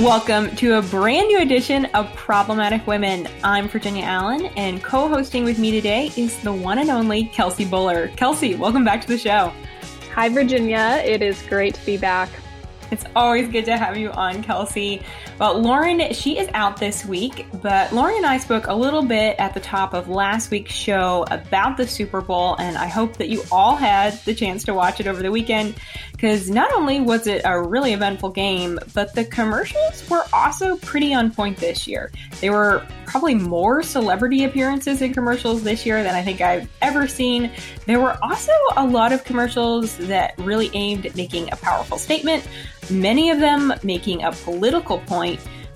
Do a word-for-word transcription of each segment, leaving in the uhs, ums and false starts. Welcome to a brand new edition of Problematic Women. I'm Virginia Allen, and co-hosting with me today is the one and only Kelsey Buller. Kelsey, welcome back to the show. Hi, Virginia. It is great to be back. It's always good to have you on, Kelsey. Well, Lauren, she is out this week, but Lauren and I spoke a little bit at the top of last week's show about the Super Bowl, and I hope that you all had the chance to watch it over the weekend, because not only was it a really eventful game, but the commercials were also pretty on point this year. There were probably more celebrity appearances in commercials this year than I think I've ever seen. There were also a lot of commercials that really aimed at making a powerful statement, many of them making a political point.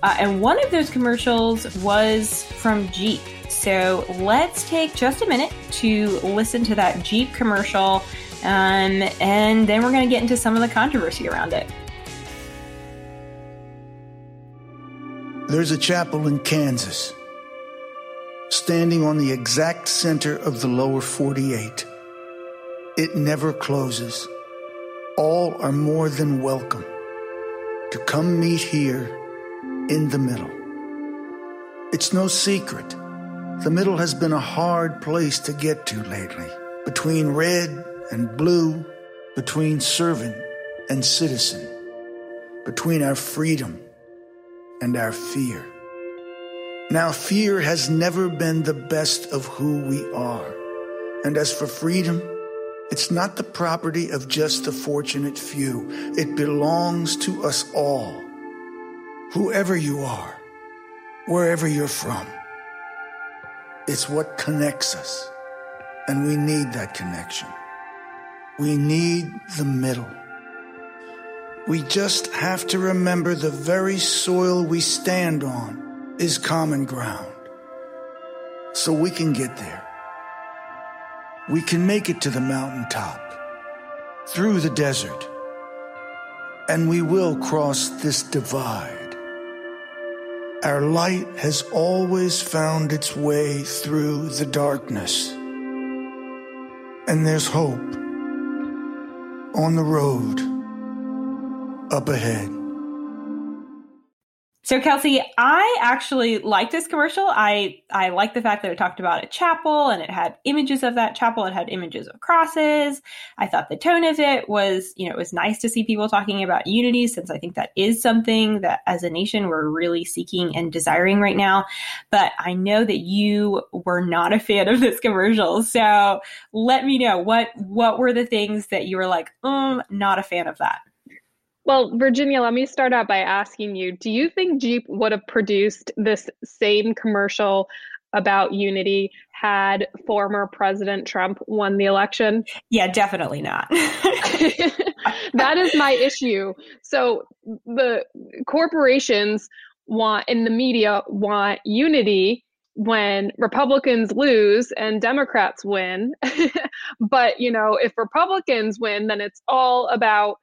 Uh, and one of those commercials was from Jeep. So let's take just a minute to listen to that Jeep commercial, um, and then we're going to get into some of the controversy around it. There's a chapel in Kansas, standing on the exact center of the lower forty-eight. It never closes. All are more than welcome to come meet here in the middle. It's no secret, the middle has been a hard place to get to lately, between red and blue, between servant and citizen, between our freedom and our fear. Now, fear has never been the best of who we are, and as for freedom, it's not the property of just the fortunate few. It belongs to us all. Whoever you are, wherever you're from, it's what connects us. And we need that connection. We need the middle. We just have to remember the very soil we stand on is common ground. So we can get there. We can make it to the mountaintop, through the desert, and we will cross this divide. Our light has always found its way through the darkness, and there's hope on the road up ahead. So, Kelsey, I actually like this commercial. I, I like the fact that it talked about a chapel, and it had images of that chapel. It had images of crosses. I thought the tone of it was, you know, it was nice to see people talking about unity, since I think that is something that as a nation we're really seeking and desiring right now. But I know that you were not a fan of this commercial. So let me know, what, what were the things that you were like, um, not a fan of that? Well, Virginia, let me start out by asking you, do you think Jeep would have produced this same commercial about unity had former President Trump won the election? Yeah, definitely not. That is my issue. So the corporations want, and the media want unity when Republicans lose and Democrats win. But, you know, if Republicans win, then it's all about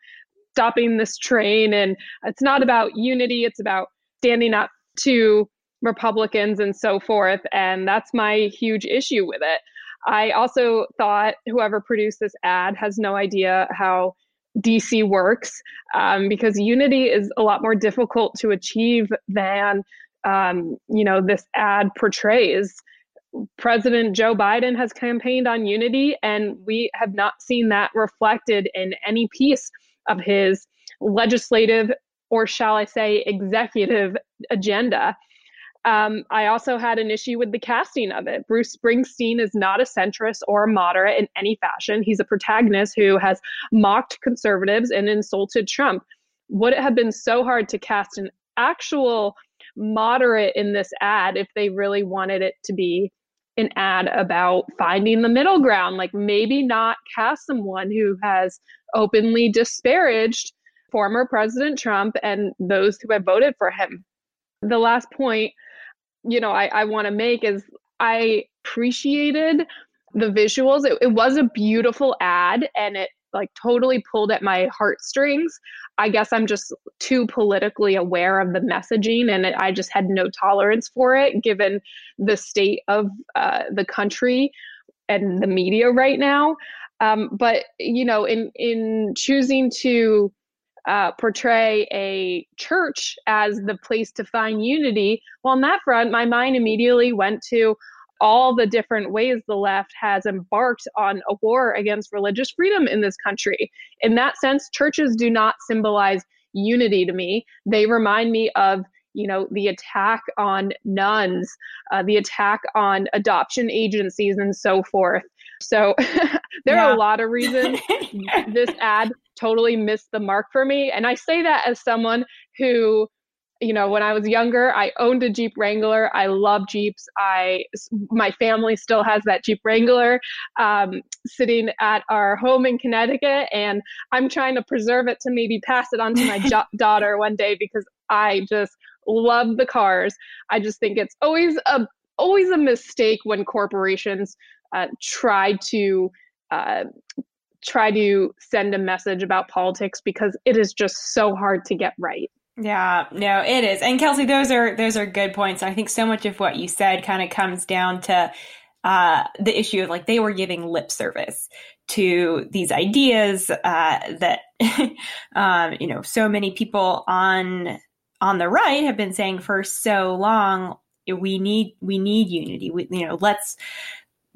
stopping this train. And it's not about unity. It's about standing up to Republicans and so forth. And that's my huge issue with it. I also thought whoever produced this ad has no idea how D C works, um, because unity is a lot more difficult to achieve than, um, you know, this ad portrays. President Joe Biden has campaigned on unity, and we have not seen that reflected in any piece of his legislative, or shall I say, executive agenda. Um, I also had an issue with the casting of it. Bruce Springsteen is not a centrist or a moderate in any fashion. He's a protagonist who has mocked conservatives and insulted Trump. Would it have been so hard to cast an actual moderate in this ad if they really wanted it to be an ad about finding the middle ground? Like, maybe not cast someone who has openly disparaged former President Trump and those who have voted for him. The last point, you know, I, I want to make is I appreciated the visuals. It, it was a beautiful ad, and it like totally pulled at my heartstrings. I guess I'm just too politically aware of the messaging, and it, I just had no tolerance for it, given the state of uh, the country and the media right now. Um, but, you know, in in choosing to uh, portray a church as the place to find unity. Well, on that front, my mind immediately went to all the different ways the left has embarked on a war against religious freedom in this country. In that sense, churches do not symbolize unity to me. They remind me of, you know, the attack on nuns, uh, the attack on adoption agencies, and so forth. So there yeah. are a lot of reasons this ad totally missed the mark for me. And I say that as someone who, you know, when I was younger, I owned a Jeep Wrangler. I love Jeeps. I, my family still has that Jeep Wrangler um, sitting at our home in Connecticut, and I'm trying to preserve it to maybe pass it on to my jo- daughter one day, because I just love the cars. I just think it's always a, always a mistake when corporations uh, try to uh, try to send a message about politics, because it is just so hard to get right. Yeah, no, it is. And Kelsey, those are those are good points. I think so much of what you said kind of comes down to uh, the issue of, like, they were giving lip service to these ideas uh, that, um, you know, so many people on on the right have been saying for so long. We need we need unity. We, you know, let's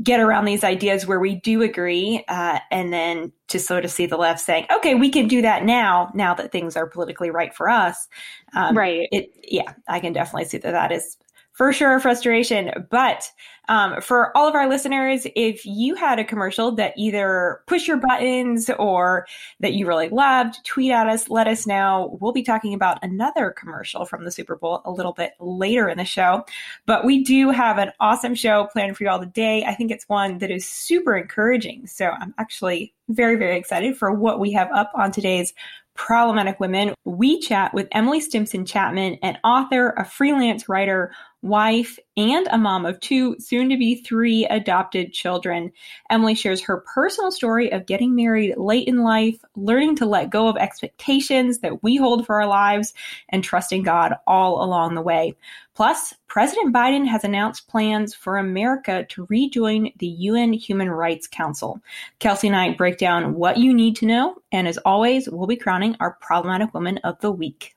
get around these ideas where we do agree, uh, and then to sort of see the left saying, okay, we can do that now, now that things are politically right for us. Um, right. It, yeah, I can definitely see that that is for sure a frustration. But um, for all of our listeners, if you had a commercial that either pushed your buttons or that you really loved, tweet at us, let us know. We'll be talking about another commercial from the Super Bowl a little bit later in the show. But we do have an awesome show planned for you all today. I think it's one that is super encouraging. So I'm actually very, very excited for what we have up on today's Problematic Women. We chat with Emily Stimson Chapman, an author, a freelance writer, wife, and a mom of two, soon to be three adopted children. Emily shares her personal story of getting married late in life, learning to let go of expectations that we hold for our lives, and trusting God all along the way. Plus, President Biden has announced plans for America to rejoin the U N Human Rights Council. Kelsey and I break down what you need to know, and as always, we'll be crowning our Problematic Woman of the Week.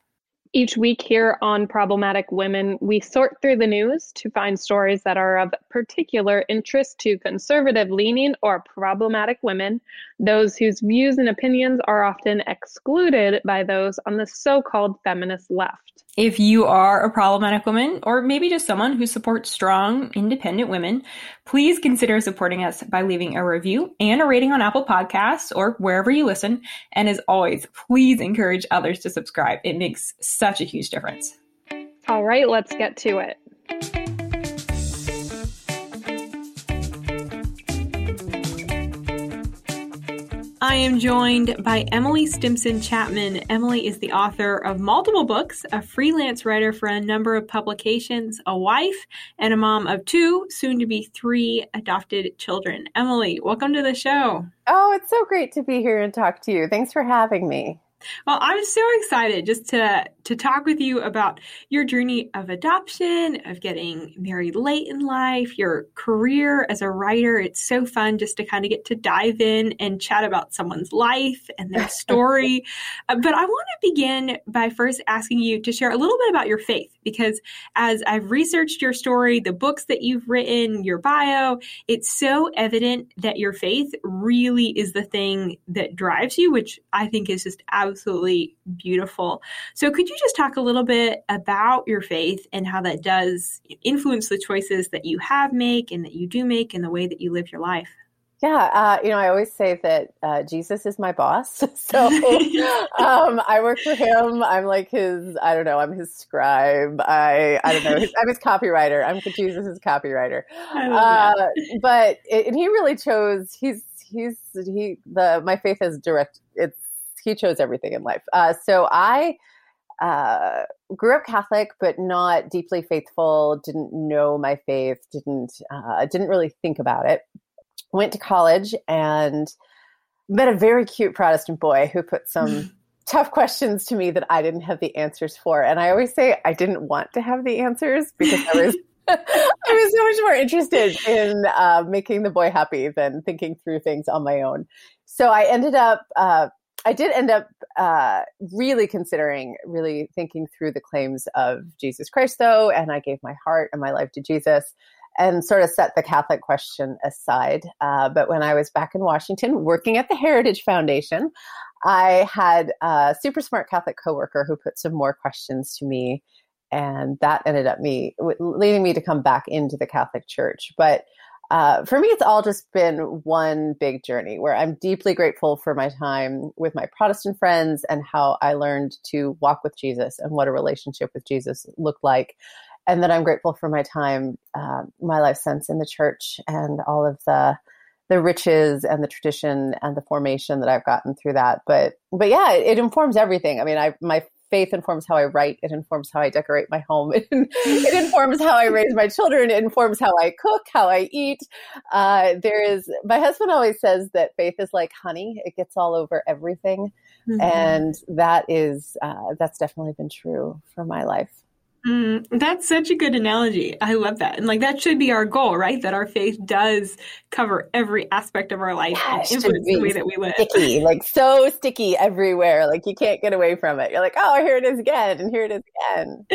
Each week here on Problematic Women, we sort through the news to find stories that are of particular interest to conservative-leaning or problematic women, those whose views and opinions are often excluded by those on the so-called feminist left. If you are a problematic woman, or maybe just someone who supports strong, independent women, please consider supporting us by leaving a review and a rating on Apple Podcasts or wherever you listen. And as always, please encourage others to subscribe. It makes such a huge difference. All right, let's get to it. I am joined by Emily Stimson Chapman. Emily is the author of multiple books, a freelance writer for a number of publications, a wife, and a mom of two, soon to be three adopted children. Emily, welcome to the show. Oh, it's so great to be here and talk to you. Thanks for having me. Well, I'm so excited just to, to talk with you about your journey of adoption, of getting married late in life, your career as a writer. It's so fun just to kind of get to dive in and chat about someone's life and their story. But I want to begin by first asking you to share a little bit about your faith, because as I've researched your story, the books that you've written, your bio, it's so evident that your faith really is the thing that drives you, which I think is just absolutely Absolutely beautiful. So could you just talk a little bit about your faith and how that does influence the choices that you have make and that you do make and the way that you live your life? Yeah. Uh, you know, I always say that uh, Jesus is my boss. So um, I work for him. I'm like his, I don't know, I'm his scribe. I I don't know. His, I'm his copywriter. I'm Jesus' copywriter. I love uh, that. But it, and he really chose, he's, he's, he, the, my faith is direct. It's, He chose everything in life. Uh, so I uh, grew up Catholic, but not deeply faithful. Didn't know my faith. Didn't uh, didn't really think about it. Went to college and met a very cute Protestant boy who put some tough questions to me that I didn't have the answers for. And I always say I didn't want to have the answers because I was I was so much more interested in uh, making the boy happy than thinking through things on my own. So I ended up. Uh, I did end up uh, really considering, really thinking through the claims of Jesus Christ, though, and I gave my heart and my life to Jesus and sort of set the Catholic question aside. Uh, but when I was back in Washington working at the Heritage Foundation, I had a super smart Catholic coworker who put some more questions to me, and that ended up me leading me to come back into the Catholic Church. But Uh, for me, it's all just been one big journey where I'm deeply grateful for my time with my Protestant friends and how I learned to walk with Jesus and what a relationship with Jesus looked like. And then I'm grateful for my time, uh, my life sense in the church and all of the the riches and the tradition and the formation that I've gotten through that. But but yeah, it, it informs everything. I mean, I my faith informs how I write. It informs how I decorate my home. It, it informs how I raise my children. It informs how I cook, how I eat. Uh, there is, my husband always says that faith is like honey. It gets all over everything. Mm-hmm. And that is, uh, that's definitely been true for my life. Mm, that's such a good analogy. I love that. And like, that should be our goal, right? That our faith does cover every aspect of our life yeah, and influence the way that we live. Sticky, like so sticky everywhere. Like you can't get away from it. You're like, oh, here it is again. And here it is again.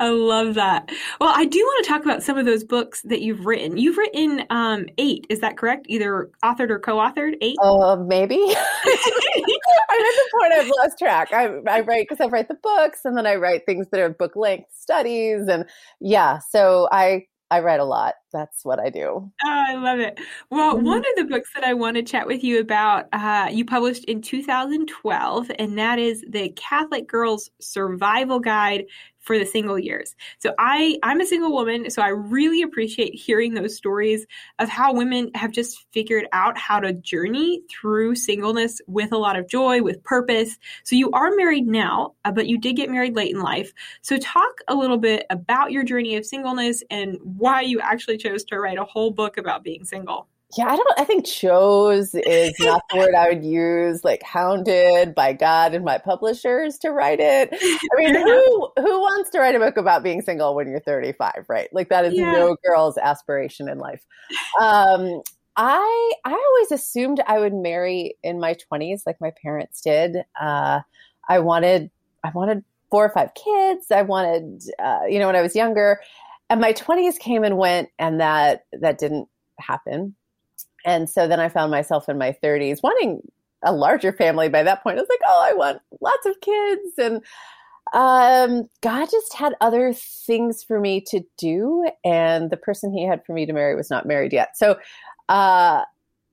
I love that. Well, I do want to talk about some of those books that you've written. You've written um, eight. Is that correct? Either authored or co-authored? Eight? Oh, uh, maybe. I'm at the point I've lost track. I, I write because I write the books, and then I write things that are book length studies. And yeah, so I I write a lot. That's what I do. Oh, I love it. Well, mm-hmm. One of the books that I want to chat with you about, uh, you published in two thousand twelve, and that is The Catholic Girls Survival Guide for the Single Years. So I, I'm a single woman, so I really appreciate hearing those stories of how women have just figured out how to journey through singleness with a lot of joy, with purpose. So you are married now, but you did get married late in life. So talk a little bit about your journey of singleness and why you actually chose to write a whole book about being single. Yeah, I don't, I think chose is not the word I would use, like hounded by God and my publishers to write it. I mean, who who wants to write a book about being single when you're thirty-five, right? Like that is yeah. no girl's aspiration in life. Um, I I always assumed I would marry in my twenties, like my parents did. Uh, I wanted I wanted four or five kids. I wanted, uh, you know, when I was younger. And my twenties came and went, and that that didn't happen. And so then I found myself in my thirties wanting a larger family by that point. I was like, oh, I want lots of kids. And um, God just had other things for me to do. And the person he had for me to marry was not married yet. So, uh,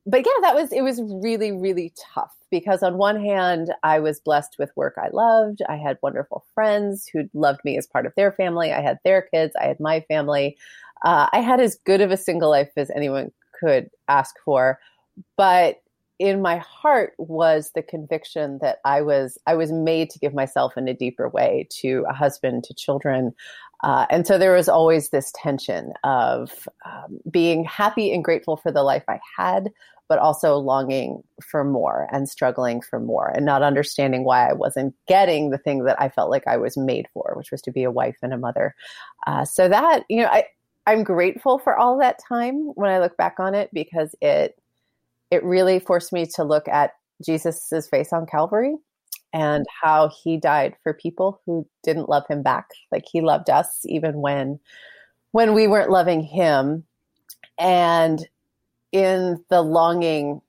but yeah, that was, it was really, really tough because on one hand, I was blessed with work I loved. I had wonderful friends who loved me as part of their family. I had their kids. I had my family. Uh, I had as good of a single life as anyone could ask for, but in my heart was the conviction that I was I was made to give myself in a deeper way to a husband, to children, uh, and so there was always this tension of um, being happy and grateful for the life I had, but also longing for more and struggling for more, and not understanding why I wasn't getting the thing that I felt like I was made for, which was to be a wife and a mother. Uh, so that you know, I. I'm grateful for all that time when I look back on it, because it it really forced me to look at Jesus's face on Calvary and how he died for people who didn't love him back. Like he loved us even when when we weren't loving him. And in the longing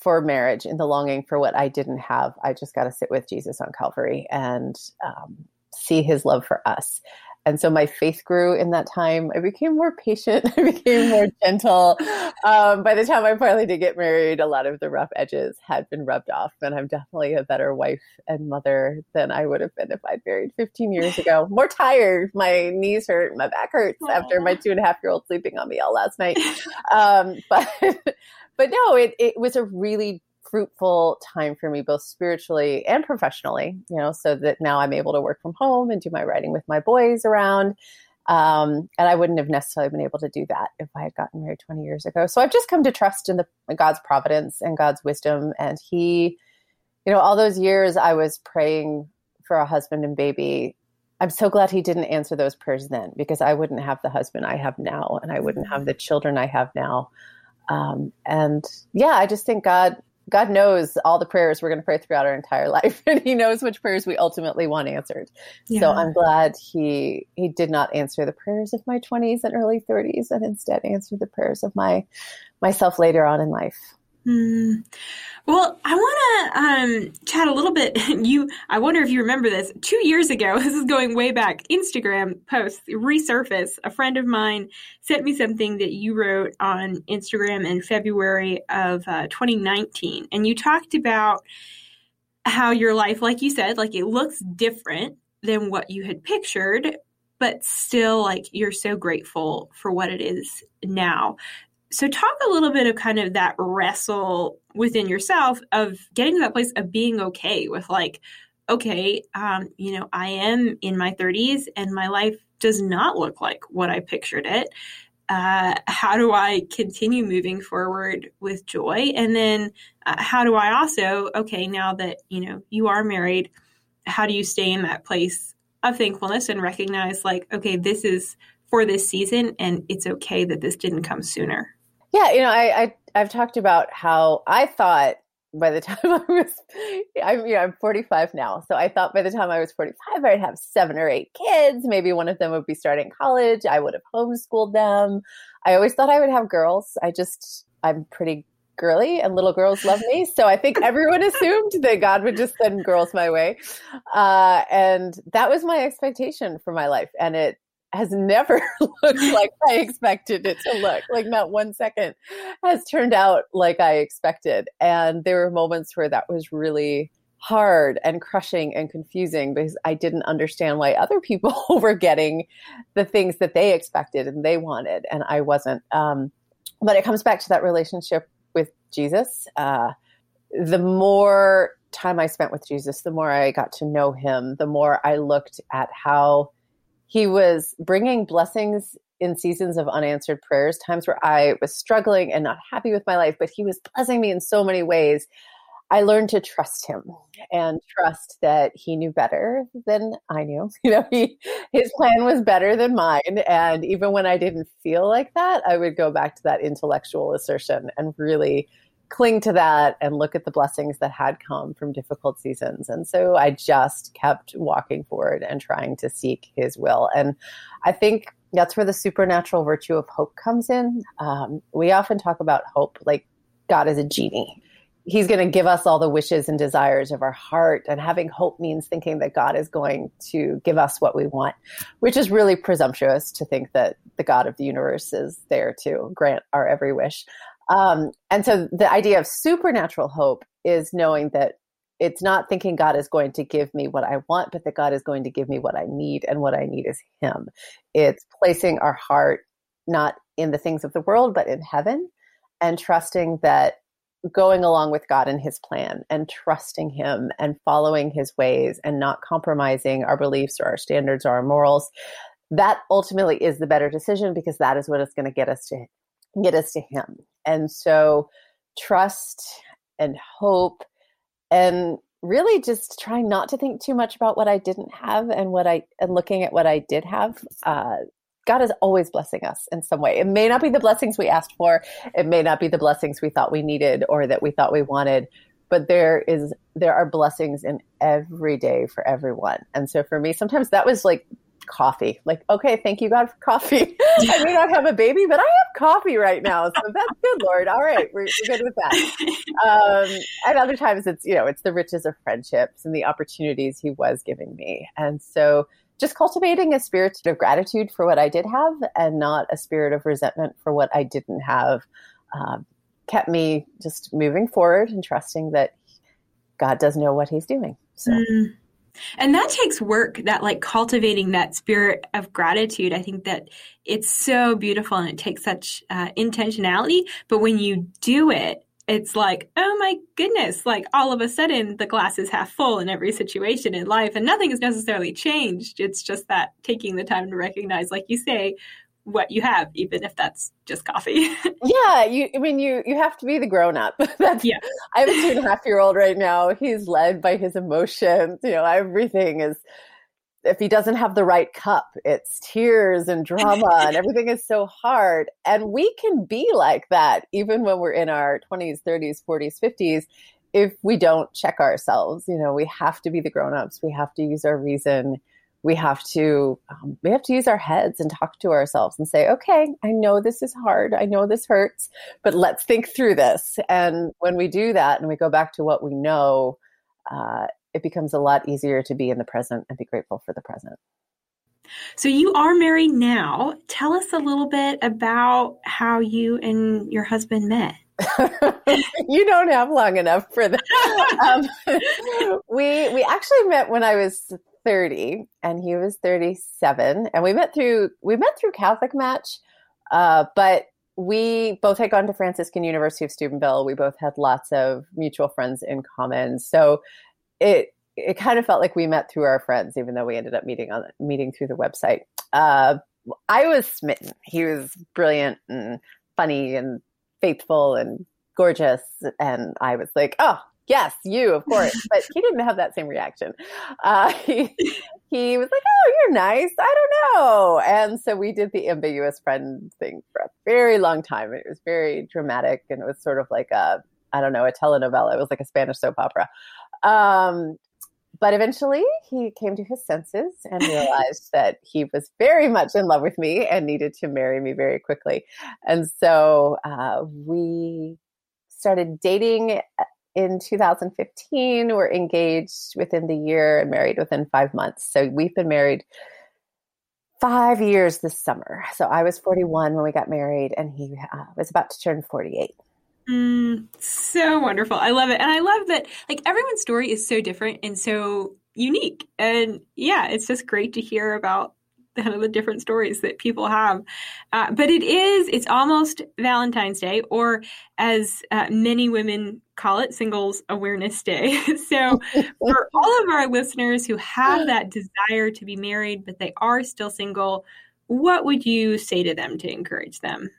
for marriage, in the longing for what I didn't have, I just got to sit with Jesus on Calvary and um, see his love for us. And so my faith grew in that time. I became more patient. I became more gentle. Um, by the time I finally did get married, a lot of the rough edges had been rubbed off. And I'm definitely a better wife and mother than I would have been if I'd married fifteen years ago. More tired. My knees hurt. My back hurts Aww. After my two and a half year old sleeping on me all last night. Um, but but no, it, it was a really fruitful time for me, both spiritually and professionally, you know, so that now I'm able to work from home and do my writing with my boys around. Um, and I wouldn't have necessarily been able to do that if I had gotten married twenty years ago. So I've just come to trust in the God's providence and God's wisdom. And he, you know, all those years I was praying for a husband and baby. I'm so glad he didn't answer those prayers then, because I wouldn't have the husband I have now, and I wouldn't have the children I have now. Um, and yeah, I just think God God knows all the prayers we're going to pray throughout our entire life, and he knows which prayers we ultimately want answered. Yeah. So I'm glad he he did not answer the prayers of my twenties and early thirties, and instead answered the prayers of my myself later on in life. Mm. Well, I want to um, chat a little bit. You, I wonder if you remember this. Two years ago, this is going way back, Instagram posts resurface. A friend of mine sent me something that you wrote on Instagram in February of uh, twenty nineteen. And you talked about how your life, like you said, like it looks different than what you had pictured, but still like you're so grateful for what it is now. So talk a little bit of kind of that wrestle within yourself of getting to that place of being okay with like, okay, um, you know, I am in my thirties and my life does not look like what I pictured it. Uh, how do I continue moving forward with joy? And then uh, how do I also, okay, now that, you know, you are married, how do you stay in that place of thankfulness and recognize like, okay, this is for this season and it's okay that this didn't come sooner? Yeah, you know, I, I I've talked about how I thought by the time I was, I'm you know I'm forty-five now, so I thought by the time I was forty-five, I'd have seven or eight kids. Maybe one of them would be starting college. I would have homeschooled them. I always thought I would have girls. I just I'm pretty girly, and little girls love me, so I think everyone assumed that God would just send girls my way, uh, and that was my expectation for my life, and it has never looked like I expected it to look. Like not one second has turned out like I expected. And there were moments where that was really hard and crushing and confusing because I didn't understand why other people were getting the things that they expected and they wanted, and I wasn't. Um, but it comes back to that relationship with Jesus. Uh, the more time I spent with Jesus, the more I got to know him, the more I looked at how he was bringing blessings in seasons of unanswered prayers, times where I was struggling and not happy with my life, but he was blessing me in so many ways. I learned to trust him and trust that he knew better than I knew. You know, he, his plan was better than mine. And even when I didn't feel like that, I would go back to that intellectual assertion and really cling to that and look at the blessings that had come from difficult seasons. And so I just kept walking forward and trying to seek his will. And I think that's where the supernatural virtue of hope comes in. Um, we often talk about hope like God is a genie. He's going to give us all the wishes and desires of our heart. And having hope means thinking that God is going to give us what we want, which is really presumptuous to think that the God of the universe is there to grant our every wish. Um, and so the idea of supernatural hope is knowing that it's not thinking God is going to give me what I want, but that God is going to give me what I need, and what I need is him. It's placing our heart not in the things of the world, but in heaven, and trusting that going along with God and his plan, and trusting him and following his ways and not compromising our beliefs or our standards or our morals. That ultimately is the better decision, because that is what is going to get us to get us to him. And so trust and hope, and really just trying not to think too much about what I didn't have and what I and looking at what I did have. Uh, God is always blessing us in some way. It may not be the blessings we asked for. It may not be the blessings we thought we needed or that we thought we wanted, but there is there are blessings in every day for everyone. And so for me, sometimes that was like coffee. Like, okay, thank you, God, for coffee. I may not have a baby, but I have coffee right now. So that's good, Lord. All right. We're, we're good with that. Um, and other times it's, you know, it's the riches of friendships and the opportunities he was giving me. And so just cultivating a spirit of gratitude for what I did have and not a spirit of resentment for what I didn't have um, kept me just moving forward and trusting that God does know what he's doing. So. Mm. And that takes work, that like cultivating that spirit of gratitude. I think that it's so beautiful and it takes such uh, intentionality. But when you do it, it's like, oh my goodness, like all of a sudden the glass is half full in every situation in life and nothing has necessarily changed. It's just that taking the time to recognize, like you say, what you have, even if that's just coffee. yeah, you. I mean, you you have to be the grown up. That's, yeah, I have a two and a half year old right now. He's led by his emotions. You know, everything is if he doesn't have the right cup, it's tears and drama and everything is so hard. And we can be like that even when we're in our twenties, thirties, forties, fifties. If we don't check ourselves, you know, we have to be the grownups. We have to use our reason. We have to, um, we have to use our heads and talk to ourselves and say, okay, I know this is hard. I know this hurts, but let's think through this. And when we do that and we go back to what we know, uh, it becomes a lot easier to be in the present and be grateful for the present. So you are married now. Tell us a little bit about how you and your husband met. You don't have long enough for that. Um, we we actually met when I was thirty and he was thirty-seven, and we met through we met through Catholic Match, uh, but we both had gone to Franciscan University of Steubenville. We both had lots of mutual friends in common, so it it kind of felt like we met through our friends, even though we ended up meeting on meeting through the website. Uh, I was smitten. He was brilliant and funny and faithful and gorgeous. And I was like, oh, yes, you, of course. But he didn't have that same reaction. Uh, he, he was like, oh, you're nice. I don't know. And so we did the ambiguous friend thing for a very long time. And it was very dramatic. And it was sort of like a, I don't know, a telenovela. It was like a Spanish soap opera. Um, but eventually he came to his senses and realized that he was very much in love with me and needed to marry me very quickly. And so uh, we started dating in two thousand fifteen. We're engaged within the year and married within five months. So we've been married five years this summer. So I was forty-one when we got married, and he uh, was about to turn forty-eight. Mm, so wonderful. I love it. And I love that, like, everyone's story is so different and so unique. And yeah, it's just great to hear about kind of the different stories that people have. Uh, but it is, it's almost Valentine's Day, or as uh, many women call it, Singles Awareness Day. So for all of our listeners who have that desire to be married, but they are still single, what would you say to them to encourage them?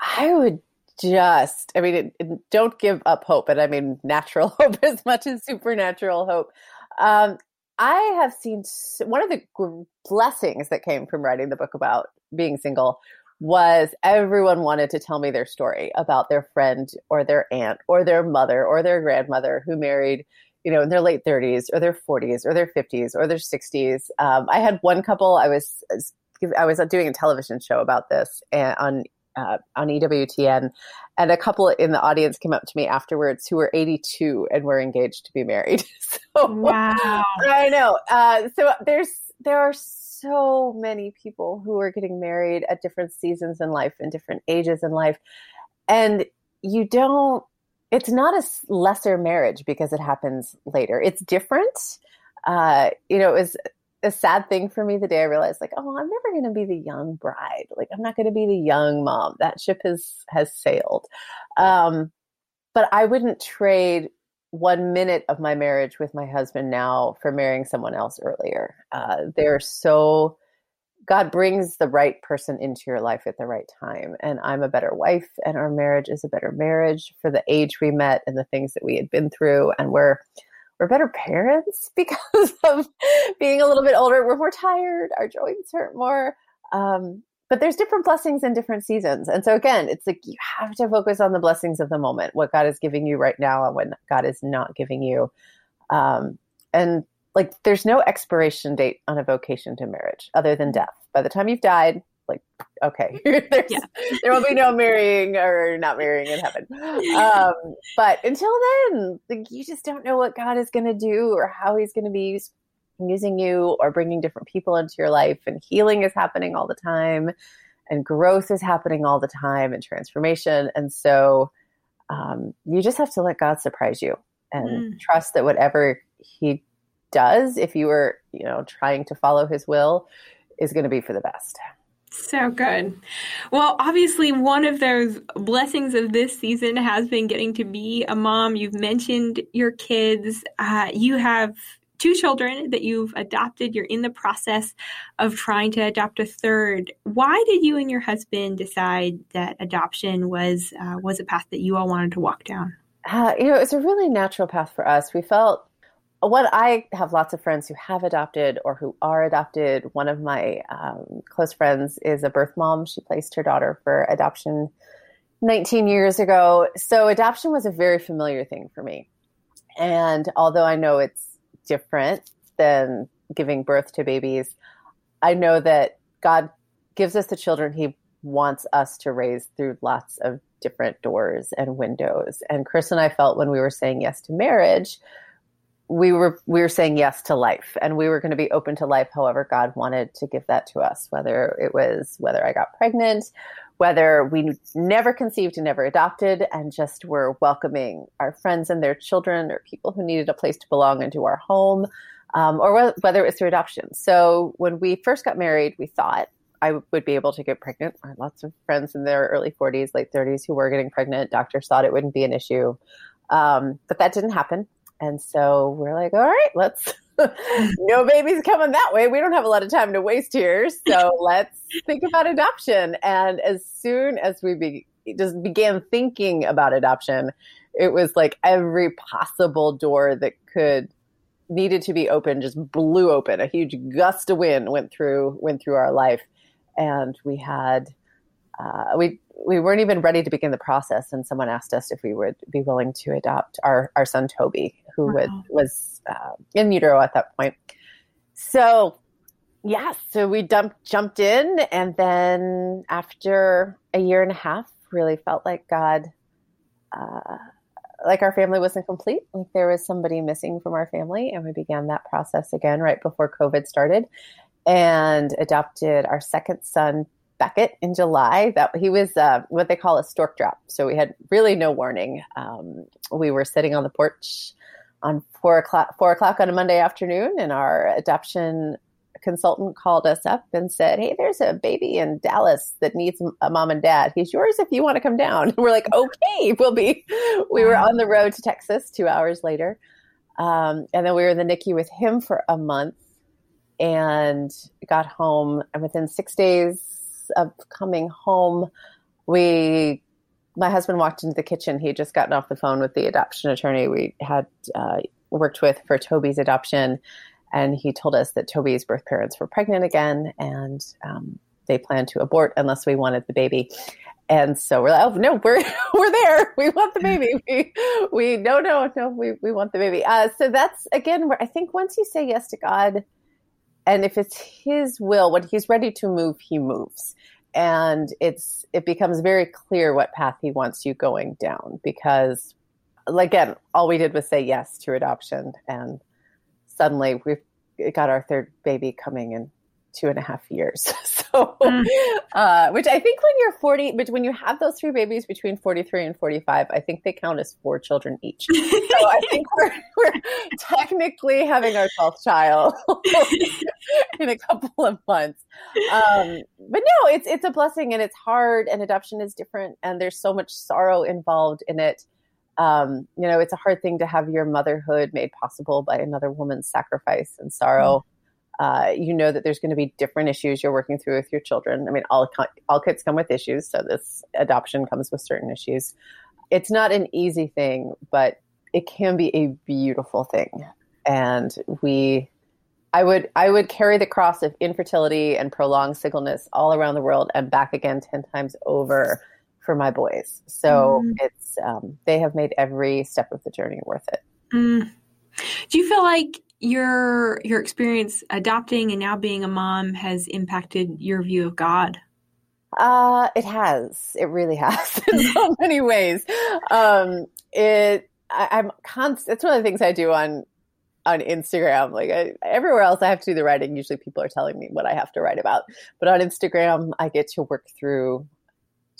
I would Just, I mean, it, it, don't give up hope. And I mean, natural hope as much as supernatural hope. Um, I have seen so, one of the g- blessings that came from writing the book about being single was everyone wanted to tell me their story about their friend or their aunt or their mother or their grandmother who married, you know, in their late thirties or their forties or their fifties or their sixties. Um, I had one couple, I was, I was doing a television show about this and on Uh, on E W T N, and a couple in the audience came up to me afterwards who were eighty-two and were engaged to be married. So, wow. I know. Uh, so there's there are so many people who are getting married at different seasons in life and different ages in life, and you don't. It's not a lesser marriage because it happens later. It's different. Uh, you know, it was a sad thing for me the day I realized, like, oh, I'm never going to be the young bride. Like, I'm not going to be the young mom. That ship has, has sailed. Um, but I wouldn't trade one minute of my marriage with my husband now for marrying someone else earlier. Uh, they're so, God brings the right person into your life at the right time. And I'm a better wife, and our marriage is a better marriage for the age we met and the things that we had been through. And we're, We're better parents because of being a little bit older. We're more tired. Our joints hurt more. Um, but there's different blessings in different seasons. And so again, it's like you have to focus on the blessings of the moment, what God is giving you right now and what God is not giving you. Um, and like, there's no expiration date on a vocation to marriage other than death. By the time you've died, like, okay, there's, yeah. there will be no marrying or not marrying in heaven. Um, but until then, like, you just don't know what God is going to do or how he's going to be using you or bringing different people into your life. And healing is happening all the time, and growth is happening all the time, and transformation. And so um, you just have to let God surprise you and mm. trust that whatever he does, if you were, you know, trying to follow his will, is going to be for the best. So good. Well, obviously, one of those blessings of this season has been getting to be a mom. You've mentioned your kids. Uh, you have two children that you've adopted. You're in the process of trying to adopt a third. Why did you and your husband decide that adoption was uh, was a path that you all wanted to walk down? Uh, you know, it's a really natural path for us. We felt what I have lots of friends who have adopted or who are adopted. One of my um, close friends is a birth mom. She placed her daughter for adoption nineteen years ago. So adoption was a very familiar thing for me. And although I know it's different than giving birth to babies, I know that God gives us the children He wants us to raise through lots of different doors and windows. And Chris and I felt when we were saying yes to marriage, we were we were saying yes to life, and we were going to be open to life however God wanted to give that to us, whether it was whether I got pregnant, whether we never conceived and never adopted and just were welcoming our friends and their children or people who needed a place to belong into our home, um, or whether it was through adoption. So when we first got married, we thought I would be able to get pregnant. I had lots of friends in their early forties, late thirties who were getting pregnant. Doctors thought it wouldn't be an issue, um, but that didn't happen. And so we're like, all right, let's, no babies coming that way. We don't have a lot of time to waste here. So let's think about adoption. And as soon as we be, just began thinking about adoption, it was like every possible door that could needed to be open just blew open. A huge gust of wind went through, went through our life. And we had, uh, we we weren't even ready to begin the process. And someone asked us if we would be willing to adopt our, our son, Toby, who wow. would, was uh, in utero at that point. So, yeah, so we dumped, jumped in. And then after a year and a half, really felt like God, uh, like our family wasn't complete. Like there was somebody missing from our family. And we began that process again right before COVID started and adopted our second son, Beckett, in July. That he was uh, what they call a stork drop. So we had really no warning. Um, we were sitting on the porch on four o'clock, four o'clock on a Monday afternoon, and our adoption consultant called us up and said, "Hey, there's a baby in Dallas that needs a mom and dad. He's yours if you want to come down." And we're like, "Okay, we'll be." We were on the road to Texas two hours later, um, and then we were in the N I C U with him for a month, and got home. And within six days of coming home, we, my husband walked into the kitchen. He had just gotten off the phone with the adoption attorney we had uh, worked with for Toby's adoption. And he told us that Toby's birth parents were pregnant again, and um, they planned to abort unless we wanted the baby. And so we're like, oh no, we're, we're there. We want the baby. We, we no, no, no, we, we want the baby. Uh, so that's again, where I think once you say yes to God, and if it's His will, when He's ready to move, He moves. And it's it becomes very clear what path He wants you going down, because, again, all we did was say yes to adoption. And suddenly we've got our third baby coming in two and a half years. So, mm. uh, which I think when you're forty, but when you have those three babies between forty-three and forty-five, I think they count as four children each. So I think we're, we're technically having our twelfth child in a couple of months. Um, but no, it's, it's a blessing, and it's hard, and adoption is different, and there's so much sorrow involved in it. Um, you know, it's a hard thing to have your motherhood made possible by another woman's sacrifice and sorrow. Mm. Uh, you know that there's going to be different issues you're working through with your children. I mean, all all kids come with issues, so this adoption comes with certain issues. It's not an easy thing, but it can be a beautiful thing. And we, I would, I would carry the cross of infertility and prolonged singleness all around the world and back again ten times over for my boys. So mm. it's um, they have made every step of the journey worth it. Mm. Do you feel like your your experience adopting and now being a mom has impacted your view of God? Uh, it has. It really has in so many ways. Um, it I, I'm const. It's one of the things I do on on Instagram. Like I, everywhere else, I have to do the writing. Usually, people are telling me what I have to write about. But on Instagram, I get to work through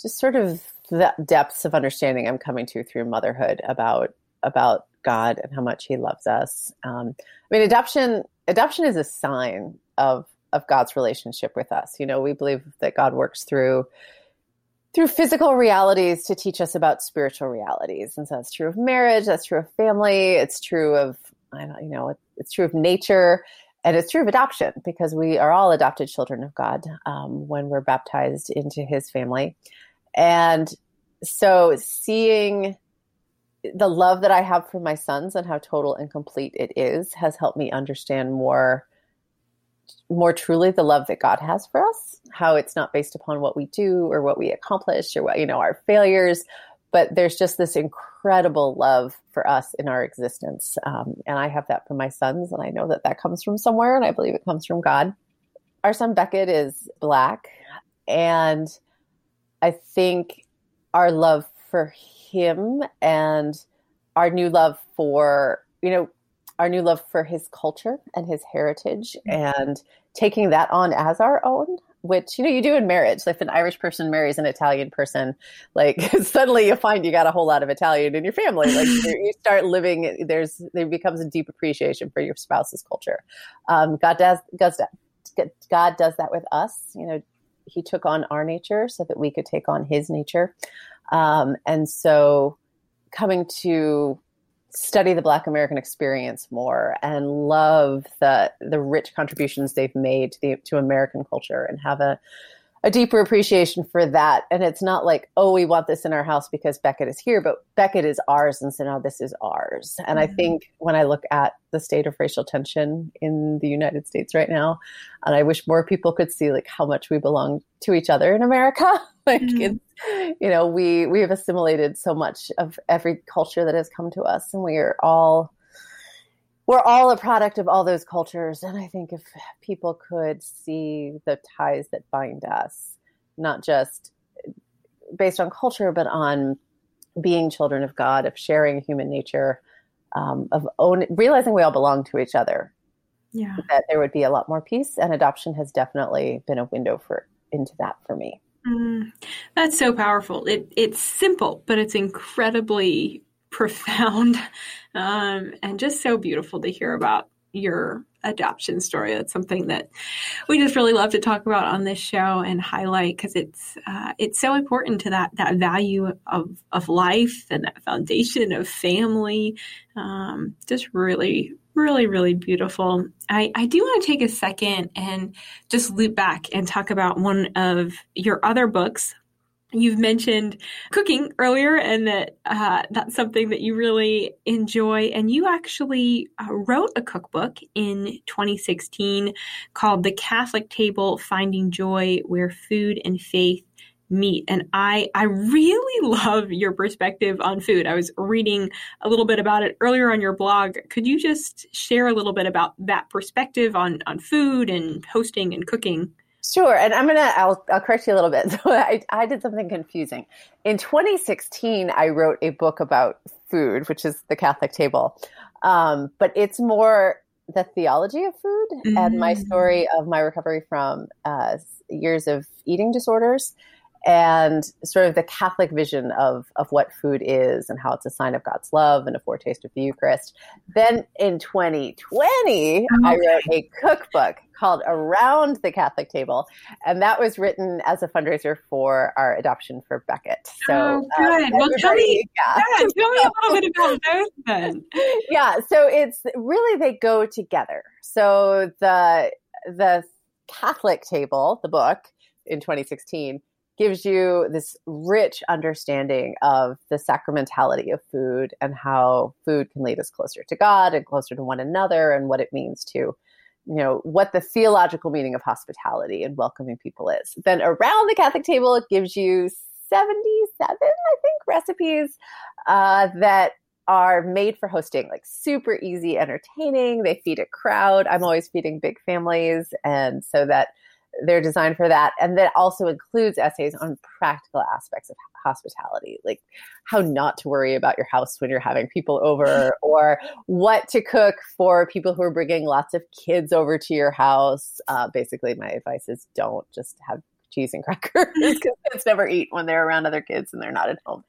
just sort of the depths of understanding I'm coming to through motherhood about about. God and how much He loves us. Um, I mean, adoption adoption is a sign of of God's relationship with us. You know, we believe that God works through through physical realities to teach us about spiritual realities, and so that's true of marriage, that's true of family, it's true of I don't you know, it's true of nature, and it's true of adoption, because we are all adopted children of God um, when we're baptized into His family, and so seeing the love that I have for my sons and how total and complete it is has helped me understand more, more truly the love that God has for us, how it's not based upon what we do or what we accomplish or what, you know, our failures, but there's just this incredible love for us in our existence. Um, and I have that for my sons, and I know that that comes from somewhere, and I believe it comes from God. Our son Beckett is Black, and I think our love for him and our new love for, you know, our new love for his culture and his heritage and taking that on as our own, which, you know, you do in marriage. Like if an Irish person marries an Italian person, like suddenly you find you got a whole lot of Italian in your family. Like you start living, there's, there becomes a deep appreciation for your spouse's culture. Um, God does, does that. God does that with us. You know, he took on our nature so that we could take on his nature. Um, and so coming to study the Black American experience more and love the the rich contributions they've made to, the, to American culture and have a, a deeper appreciation for that. And it's not like, oh, we want this in our house because Beckett is here, but Beckett is ours. And so now this is ours. And mm-hmm. I think when I look at the state of racial tension in the United States right now, and I wish more people could see like how much we belong to each other in America. Like, mm-hmm. it's, you know, we, we have assimilated so much of every culture that has come to us, and we are all, we're all a product of all those cultures. And I think if people could see the ties that bind us, not just based on culture, but on being children of God, of sharing human nature, um, of own, realizing we all belong to each other, yeah, that there would be a lot more peace. And adoption has definitely been a window for into that for me. Mm, that's so powerful. It, it's simple, but it's incredibly profound, um, and just so beautiful to hear about your adoption story. That's something that we just really love to talk about on this show and highlight, because it's uh, it's so important to that that value of, of life and that foundation of family. Um, just really, really, really beautiful. I, I do want to take a second and just loop back and talk about one of your other books. You've mentioned cooking earlier, and that uh, that's something that you really enjoy. And you actually uh, wrote a cookbook in twenty sixteen called The Catholic Table, Finding Joy Where Food and Faith Meat. And I, I really love your perspective on food. I was reading a little bit about it earlier on your blog. Could you just share a little bit about that perspective on, on food and hosting and cooking? Sure. And I'm going to, I'll I'll correct you a little bit. So I, I did something confusing. In twenty sixteen, I wrote a book about food, which is The Catholic Table. Um, but it's more the theology of food mm-hmm. and my story of my recovery from uh, years of eating disorders and sort of the Catholic vision of, of what food is and how it's a sign of God's love and a foretaste of the Eucharist. Then in twenty twenty, oh, I wrote a cookbook called Around the Catholic Table. And that was written as a fundraiser for our adoption for Beckett. So, oh, good. Um, well, tell me, yeah. Yeah, tell me a little bit about those then. Yeah, so it's really, they go together. So the the Catholic Table, the book in twenty sixteen, gives you this rich understanding of the sacramentality of food and how food can lead us closer to God and closer to one another, and what it means to, you know, what the theological meaning of hospitality and welcoming people is. Then Around the Catholic Table, it gives you seventy-seven, I think, recipes uh, that are made for hosting, like super easy, entertaining. They feed a crowd. I'm always feeding big families. And so that they're designed for that. And that also includes essays on practical aspects of hospitality, like how not to worry about your house when you're having people over, or what to cook for people who are bringing lots of kids over to your house. Uh, basically, my advice is don't just have cheese and crackers, because kids never eat when they're around other kids and they're not at home.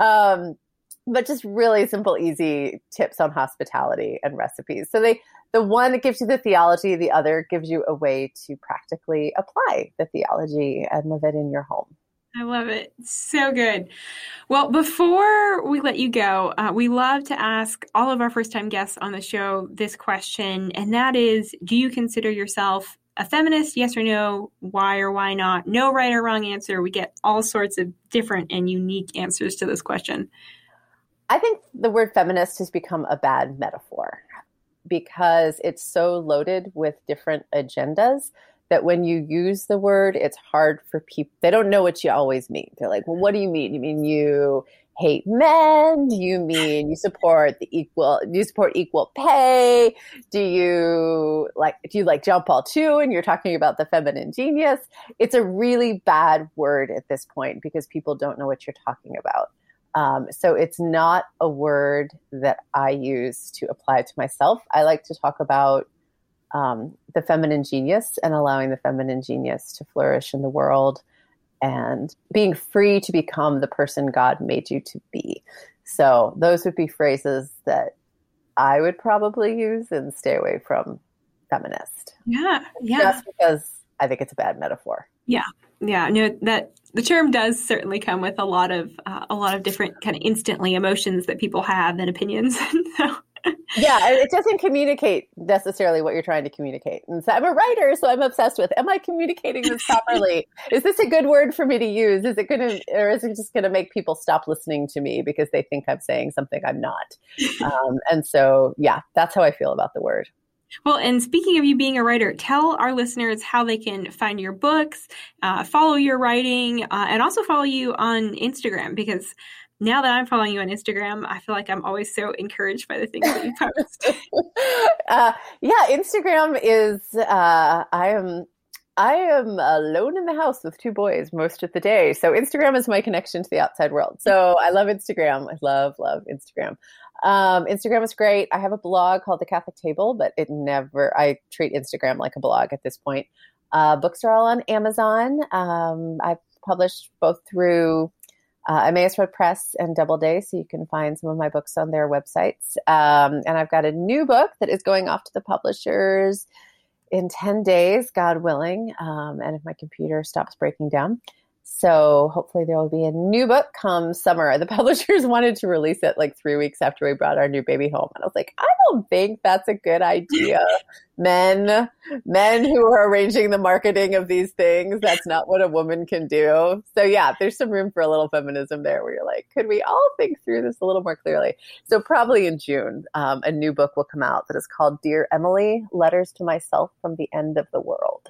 Um, but just really simple, easy tips on hospitality and recipes. So they, the one gives you the theology, the other gives you a way to practically apply the theology and live it in your home. I love it. So good. Well, before we let you go, uh, we love to ask all of our first-time guests on the show this question, and that is, do you consider yourself a feminist? Yes or no? Why or why not? No right or wrong answer. We get all sorts of different and unique answers to this question. I think the word feminist has become a bad metaphor because it's so loaded with different agendas that when you use the word, it's hard for people. They don't know what you always mean. They're like, well, what do you mean? You mean you hate men? Do you mean you support the equal, do you support equal pay? Do you like, do you like John Paul the Second and you're talking about the feminine genius? It's a really bad word at this point because people don't know what you're talking about. Um, so it's not a word that I use to apply to myself. I like to talk about um, the feminine genius and allowing the feminine genius to flourish in the world and being free to become the person God made you to be. So those would be phrases that I would probably use and stay away from feminist. Yeah. Yeah. Just because I think it's a bad metaphor. Yeah. Yeah. No, that the term does certainly come with a lot of, uh, a lot of different kind of instantly emotions that people have and opinions. So. Yeah. It doesn't communicate necessarily what you're trying to communicate. And so I'm a writer, so I'm obsessed with, am I communicating this properly? Is this a good word for me to use? Is it going to, or is it just going to make people stop listening to me because they think I'm saying something I'm not? Um, and so, yeah, that's how I feel about the word. Well, and speaking of you being a writer, tell our listeners how they can find your books, uh, follow your writing, uh, and also follow you on Instagram, because now that I'm following you on Instagram, I feel like I'm always so encouraged by the things that you post. uh, yeah, Instagram is, uh, I am... I am alone in the house with two boys most of the day. So Instagram is my connection to the outside world. So I love Instagram. I love, love Instagram. Um, Instagram is great. I have a blog called The Catholic Table, but it never, I treat Instagram like a blog at this point. Uh, books are all on Amazon. Um, I've published both through uh, Emmaus Red Press and Doubleday. So you can find some of my books on their websites. Um, and I've got a new book that is going off to the publishers in ten days, God willing, um, and if my computer stops breaking down. So hopefully there will be a new book come summer. The publishers wanted to release it like three weeks after we brought our new baby home. And I was like, I don't think that's a good idea. men, men who are arranging the marketing of these things, that's not what a woman can do. So yeah, there's some room for a little feminism there where you're like, could we all think through this a little more clearly? So probably in June, um, a new book will come out that is called Dear Emily, Letters to Myself from the End of the World.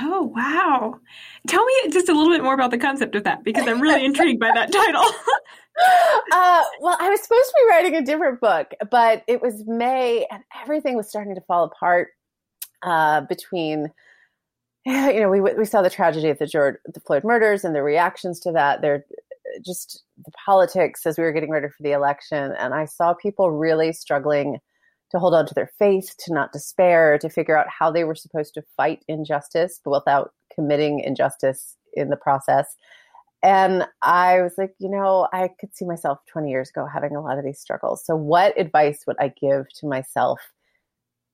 Oh, wow. Tell me just a little bit more about the concept of that, because I'm really intrigued by that title. uh, well, I was supposed to be writing a different book, but it was May and everything was starting to fall apart uh, between, you know, we we saw the tragedy of the George the Floyd murders and the reactions to that. They're just the politics as we were getting ready for the election. And I saw people really struggling to hold on to their faith, to not despair, to figure out how they were supposed to fight injustice, but without committing injustice in the process. And I was like, you know, I could see myself twenty years ago having a lot of these struggles. So what advice would I give to myself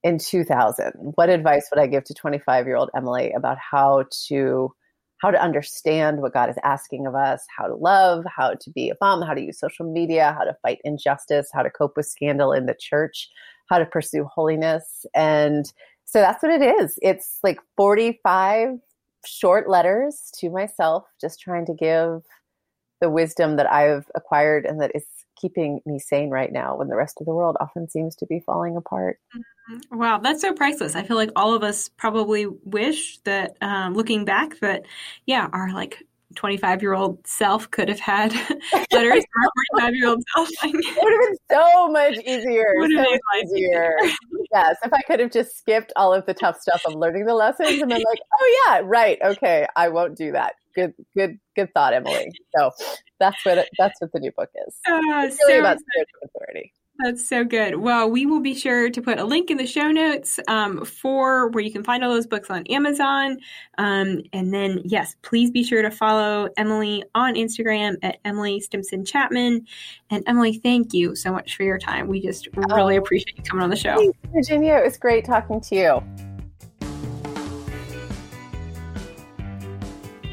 in two thousand? What advice would I give to twenty-five-year-old Emily about how to how to understand what God is asking of us, how to love, how to be a mom, how to use social media, how to fight injustice, how to cope with scandal in the church, how to pursue holiness. And so that's what it is. It's like forty-five short letters to myself, just trying to give the wisdom that I've acquired and that is keeping me sane right now when the rest of the world often seems to be falling apart. Wow, that's so priceless. I feel like all of us probably wish that um, looking back that, yeah, our like twenty-five-year-old self could have had letters for our forty-five-year-old self. It would have been so much easier. Would have so made life easier. easier. Yes, if I could have just skipped all of the tough stuff of learning the lessons and been like, oh yeah, right, okay, I won't do that. Good, good, good thought, Emily. So that's what it, that's what the new book is. Uh, it's really so about spiritual authority. That's so good. Well, we will be sure to put a link in the show notes um, for where you can find all those books on Amazon. Um, and then, yes, please be sure to follow Emily on Instagram at Emily Stimson Chapman. And Emily, thank you so much for your time. We just really oh, appreciate you coming on the show. Thanks, Virginia. It was great talking to you.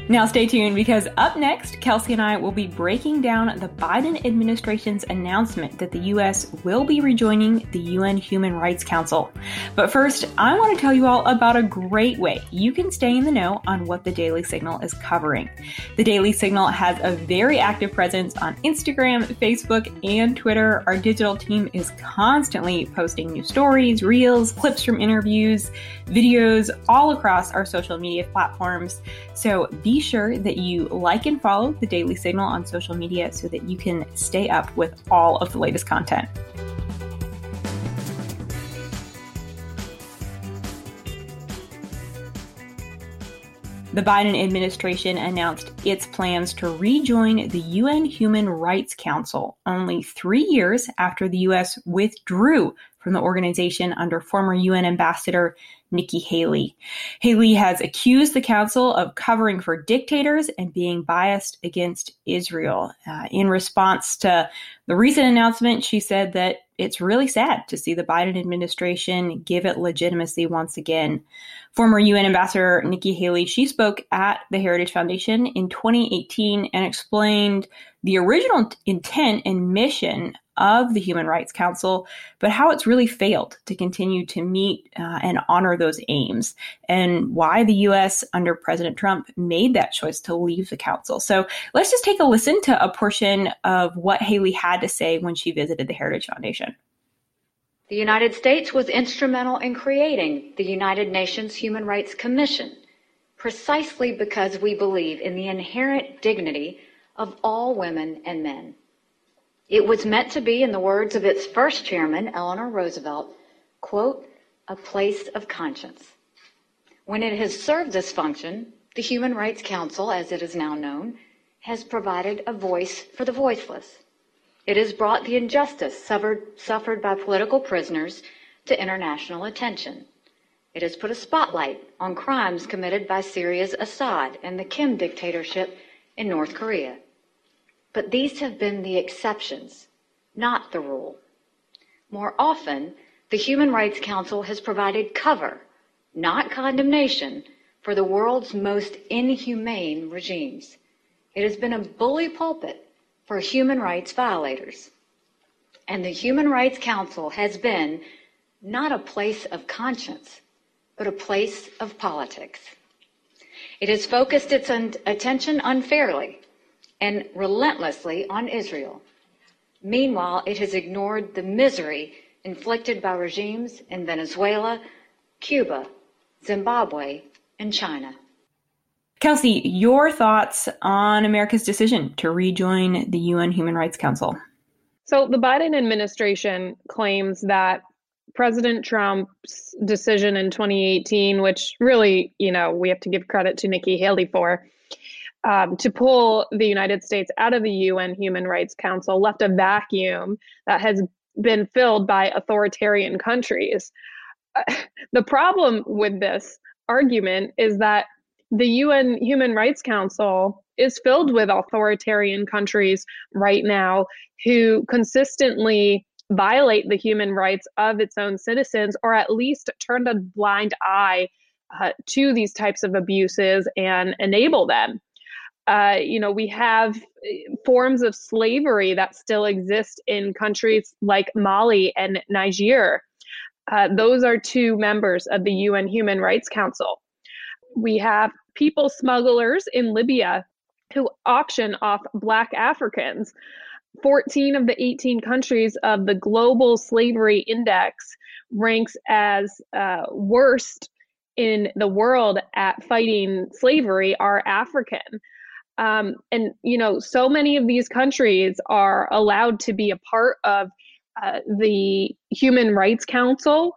Now stay tuned, because up next, Kelsey and I will be breaking down the Biden administration's announcement that the U S will be rejoining the U N Human Rights Council. But first, I want to tell you all about a great way you can stay in the know on what the Daily Signal is covering. The Daily Signal has a very active presence on Instagram, Facebook, and Twitter. Our digital team is constantly posting new stories, reels, clips from interviews, videos, all across our social media platforms. So be Be sure that you like and follow the Daily Signal on social media so that you can stay up with all of the latest content. The Biden administration announced its plans to rejoin the U N Human Rights Council only three years after the U S withdrew from the organization under former U N Ambassador Nikki Haley. Haley has accused the council of covering for dictators and being biased against Israel. Uh, in response to the recent announcement, she said that it's really sad to see the Biden administration give it legitimacy once again. Former U N Ambassador Nikki Haley, she spoke at the Heritage Foundation in twenty eighteen and explained the original intent and mission of the Human Rights Council, but how it's really failed to continue to meet uh, and honor those aims, and why the U S under President Trump made that choice to leave the council. So let's just take a listen to a portion of what Haley had to say when she visited the Heritage Foundation. The United States was instrumental in creating the United Nations Human Rights Commission, precisely because we believe in the inherent dignity of all women and men. It was meant to be, in the words of its first chairman, Eleanor Roosevelt, quote, a place of conscience. When it has served this function, the Human Rights Council, as it is now known, has provided a voice for the voiceless. It has brought the injustice suffered, suffered by political prisoners to international attention. It has put a spotlight on crimes committed by Syria's Assad and the Kim dictatorship in North Korea. But these have been the exceptions, not the rule. More often, the Human Rights Council has provided cover, not condemnation, for the world's most inhumane regimes. It has been a bully pulpit for human rights violators. And the Human Rights Council has been not a place of conscience, but a place of politics. It has focused its attention unfairly and relentlessly on Israel. Meanwhile, it has ignored the misery inflicted by regimes in Venezuela, Cuba, Zimbabwe, and China. Kelsey, your thoughts on America's decision to rejoin the U N Human Rights Council? So the Biden administration claims that President Trump's decision in twenty eighteen, which really, you know, we have to give credit to Nikki Haley for, Um, to pull the United States out of the U N Human Rights Council left a vacuum that has been filled by authoritarian countries. Uh, the problem with this argument is that the U N Human Rights Council is filled with authoritarian countries right now who consistently violate the human rights of its own citizens, or at least turn a blind eye uh, to these types of abuses and enable them. Uh, you know, we have forms of slavery that still exist in countries like Mali and Niger. Uh, those are two members of the U N Human Rights Council. We have people smugglers in Libya who auction off Black Africans. fourteen of the eighteen countries of the Global Slavery Index ranks as uh, worst in the world at fighting slavery are African. Um, and, you know, so many of these countries are allowed to be a part of uh, the Human Rights Council.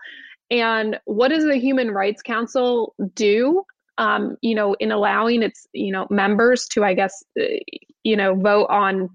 And what does the Human Rights Council do, um, you know, in allowing its, you know, members to, I guess, uh, you know, vote on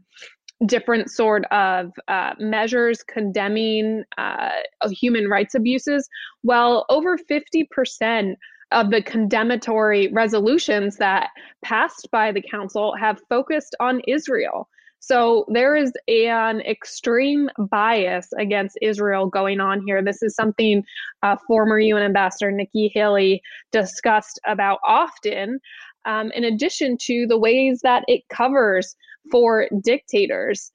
different sort of uh, measures condemning uh, human rights abuses? Well, over fifty percent of the condemnatory resolutions that passed by the council have focused on Israel. So there is an extreme bias against Israel going on here. This is something uh, former U N Ambassador Nikki Haley discussed about often. um, in addition to the ways that it covers for dictators.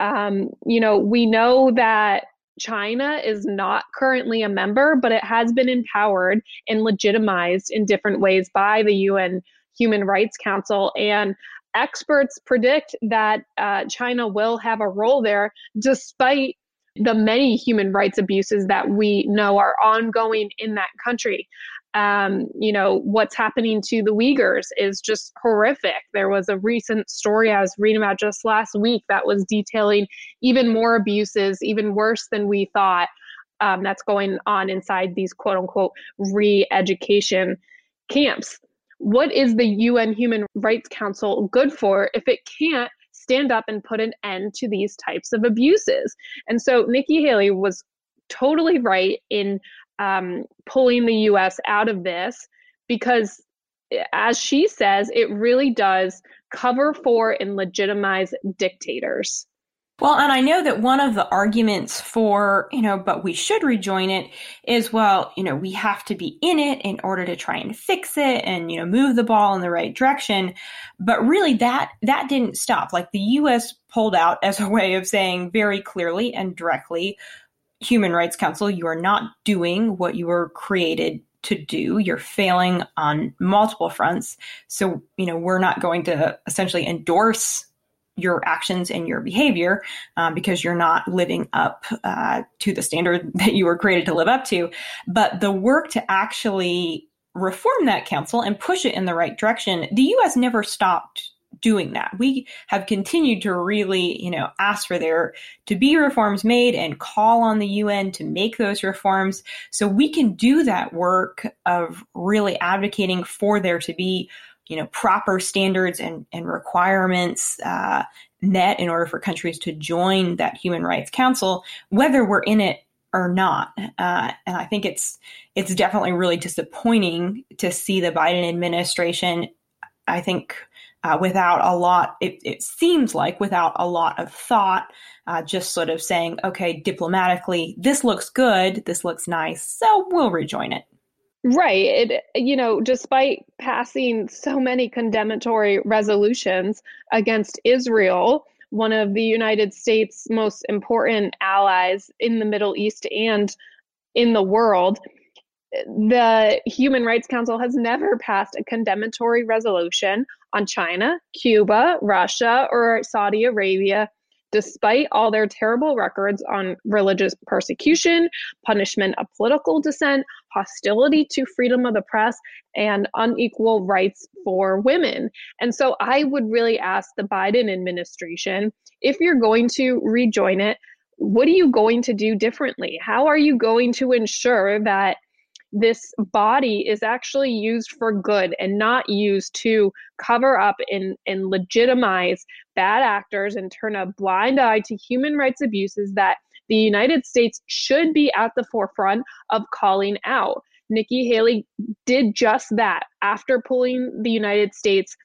Um, you know, we know that China is not currently a member, but it has been empowered and legitimized in different ways by the U N Human Rights Council. And experts predict that uh, China will have a role there, despite the many human rights abuses that we know are ongoing in that country. Um, you know, what's happening to the Uyghurs is just horrific. There was a recent story I was reading about just last week that was detailing even more abuses, even worse than we thought, um, that's going on inside these quote unquote re-education camps. What is the U N Human Rights Council good for if it can't stand up and put an end to these types of abuses? And so Nikki Haley was totally right in um, pulling the U S out of this, because as she says, it really does cover for and legitimize dictators. Well, and I know that one of the arguments for, you know, but we should rejoin it is, well, you know, we have to be in it in order to try and fix it and, you know, move the ball in the right direction. But really that that didn't stop. Like the U S pulled out as a way of saying very clearly and directly, Human Rights Council, you are not doing what you were created to do. You're failing on multiple fronts. So, you know, we're not going to essentially endorse your actions and your behavior, um, because you're not living up uh, to the standard that you were created to live up to. But the work to actually reform that council and push it in the right direction, the U S never stopped doing that. We have continued to really, you know, ask for there to be reforms made and call on the U N to make those reforms. So we can do that work of really advocating for there to be, you know, proper standards and, and requirements uh, met in order for countries to join that Human Rights Council, whether we're in it or not. Uh, and I think it's it's definitely really disappointing to see the Biden administration, I think, uh, without a lot, it, it seems like without a lot of thought, uh, just sort of saying, okay, diplomatically, this looks good, this looks nice, so we'll rejoin it. Right. It, you know, despite passing so many condemnatory resolutions against Israel, one of the United States' most important allies in the Middle East and in the world, the Human Rights Council has never passed a condemnatory resolution on China, Cuba, Russia, or Saudi Arabia, despite all their terrible records on religious persecution, punishment of political dissent, hostility to freedom of the press, and unequal rights for women. And so I would really ask the Biden administration, if you're going to rejoin it, what are you going to do differently? How are you going to ensure that this body is actually used for good and not used to cover up and, and legitimize bad actors and turn a blind eye to human rights abuses that the United States should be at the forefront of calling out? Nikki Haley did just that. After pulling the United States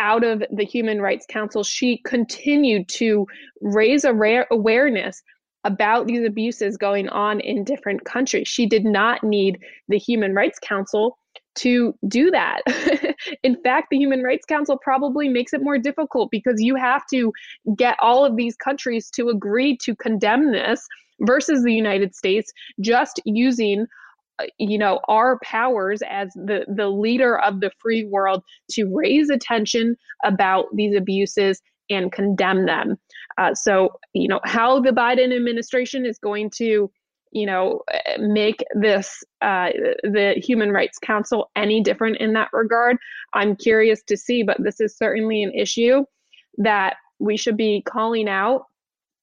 out of the Human Rights Council, she continued to raise a awareness about these abuses going on in different countries. She did not need the Human Rights Council to do that. In fact, the Human Rights Council probably makes it more difficult, because you have to get all of these countries to agree to condemn this versus the United States just using, you know, our powers as the, the leader of the free world to raise attention about these abuses and condemn them. Uh, so, you know, how the Biden administration is going to, you know, make this, uh, the Human Rights Council any different in that regard, I'm curious to see. But this is certainly an issue that we should be calling out,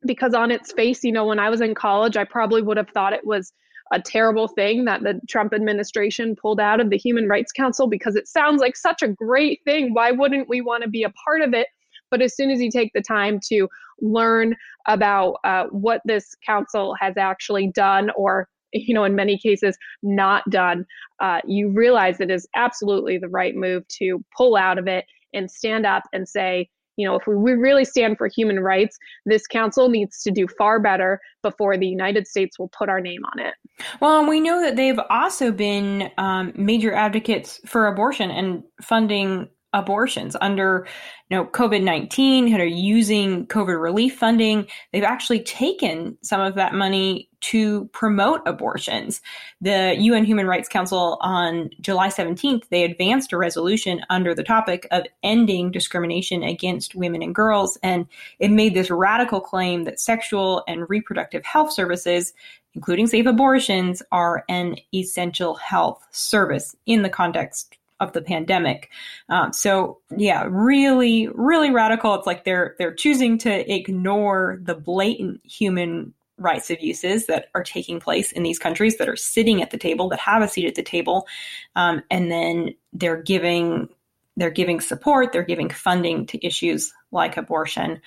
because on its face, you know, when I was in college, I probably would have thought it was a terrible thing that the Trump administration pulled out of the Human Rights Council, because it sounds like such a great thing. Why wouldn't we want to be a part of it? But as soon as you take the time to learn about uh, what this council has actually done, or, you know, in many cases not done, uh, you realize it is absolutely the right move to pull out of it and stand up and say, you know, if we really stand for human rights, this council needs to do far better before the United States will put our name on it. Well, and we know that they've also been um, major advocates for abortion and funding abortions under, you know, COVID nineteen, who are using COVID relief funding. They've actually taken some of that money to promote abortions. The U N Human Rights Council on July seventeenth, they advanced a resolution under the topic of ending discrimination against women and girls. And it made this radical claim that sexual and reproductive health services, including safe abortions, are an essential health service in the context of the pandemic. Um, so yeah, really, really radical. It's like they're they're choosing to ignore the blatant human rights abuses that are taking place in these countries that are sitting at the table, that have a seat at the table. Um, and then they're giving they're giving support, they're giving funding to issues like abortion.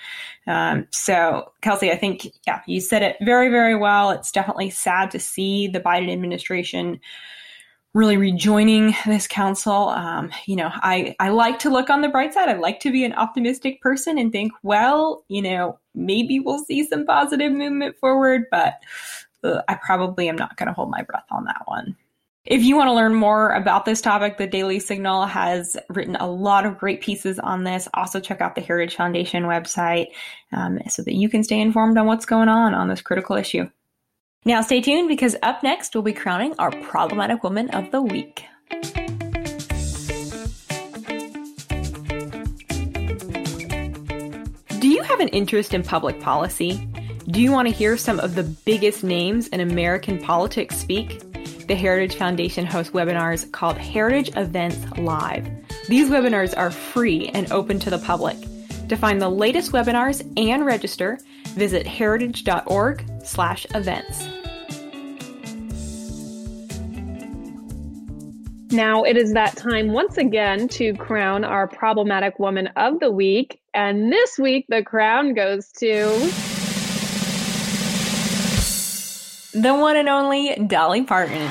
Um, so Kelsey, I think, yeah, you said it very, very well. It's definitely sad to see the Biden administration really rejoining this council. Um, you know, I, I like to look on the bright side. I like to be an optimistic person and think, well, you know, maybe we'll see some positive movement forward, but uh, I probably am not going to hold my breath on that one. If you want to learn more about this topic, the Daily Signal has written a lot of great pieces on this. Also check out the Heritage Foundation website um, so that you can stay informed on what's going on on this critical issue. Now stay tuned, because up next, we'll be crowning our Problematic Woman of the Week. Do you have an interest in public policy? Do you want to hear some of the biggest names in American politics speak? The Heritage Foundation hosts webinars called Heritage Events Live. These webinars are free and open to the public. To find the latest webinars and register, visit heritage.org slash events. Now it is that time once again to crown our Problematic Woman of the Week. And this week, the crown goes to the one and only Dolly Parton.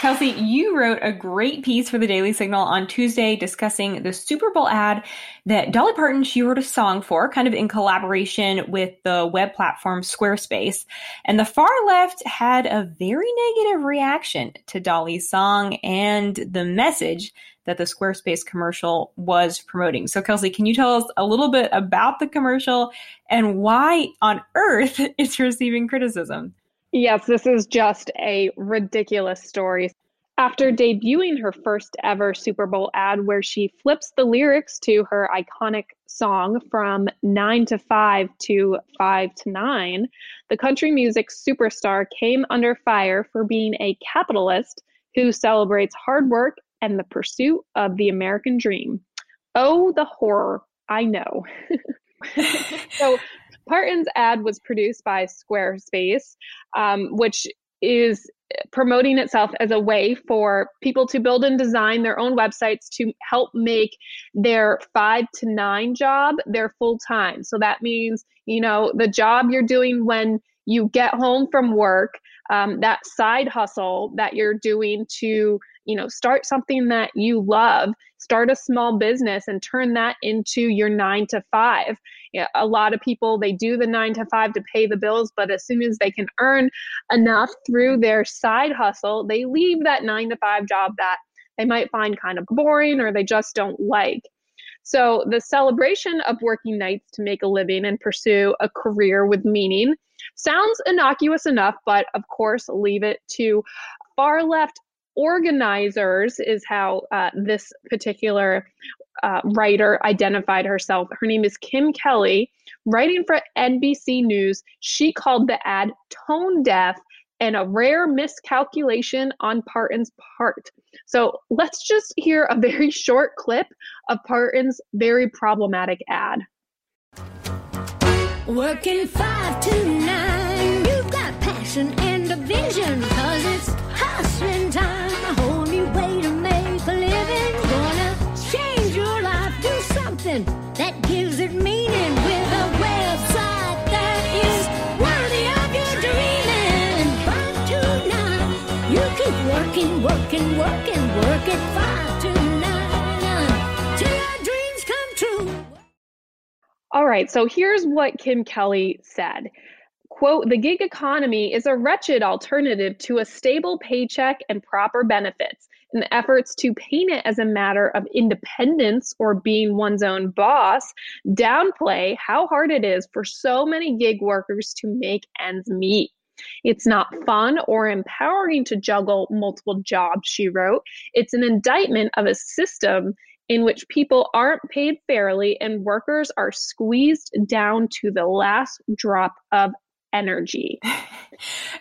Kelsey, you wrote a great piece for the Daily Signal on Tuesday discussing the Super Bowl ad that Dolly Parton, she wrote a song for, kind of in collaboration with the web platform Squarespace. And the far left had a very negative reaction to Dolly's song and the message that the Squarespace commercial was promoting. So Kelsey, can you tell us a little bit about the commercial and why on earth it's receiving criticism? Yes, this is just a ridiculous story. After debuting her first ever Super Bowl ad, where she flips the lyrics to her iconic song from nine to five to five to nine, the country music superstar came under fire for being a capitalist who celebrates hard work and the pursuit of the American dream. Oh, the horror, I know. So Parton's ad was produced by Squarespace, um, which is promoting itself as a way for people to build and design their own websites to help make their five to nine job their full time. So that means, you know, the job you're doing when you get home from work, um, that side hustle that you're doing to, you know, start something that you love, start a small business and turn that into your nine to five. Yeah, a lot of people, they do the nine to five to pay the bills, but as soon as they can earn enough through their side hustle, they leave that nine to five job that they might find kind of boring or they just don't like. So the celebration of working nights to make a living and pursue a career with meaning sounds innocuous enough, but of course, leave it to far left organizers is how uh, this particular uh, writer identified herself. Her name is Kim Kelly. Writing for N B C News, she called the ad tone deaf and a rare miscalculation on Parton's part. So let's just hear a very short clip of Parton's very problematic ad. Working five to nine, you've got passion and a vision, cause it's hustling time, a whole new way to make a living, gonna change your life, do something that gives it meaning, with a website that is worthy of your dreaming. Five to nine, you keep working, working, working, working, five to nine, till your dreams come true. All right, so here's what Kim Kelly said. Quote, the gig economy is a wretched alternative to a stable paycheck and proper benefits. and the efforts to paint it as a matter of independence or being one's own boss downplay how hard it is for so many gig workers to make ends meet. It's not fun or empowering to juggle multiple jobs, she wrote. It's an indictment of a system in which people aren't paid fairly and workers are squeezed down to the last drop of energy.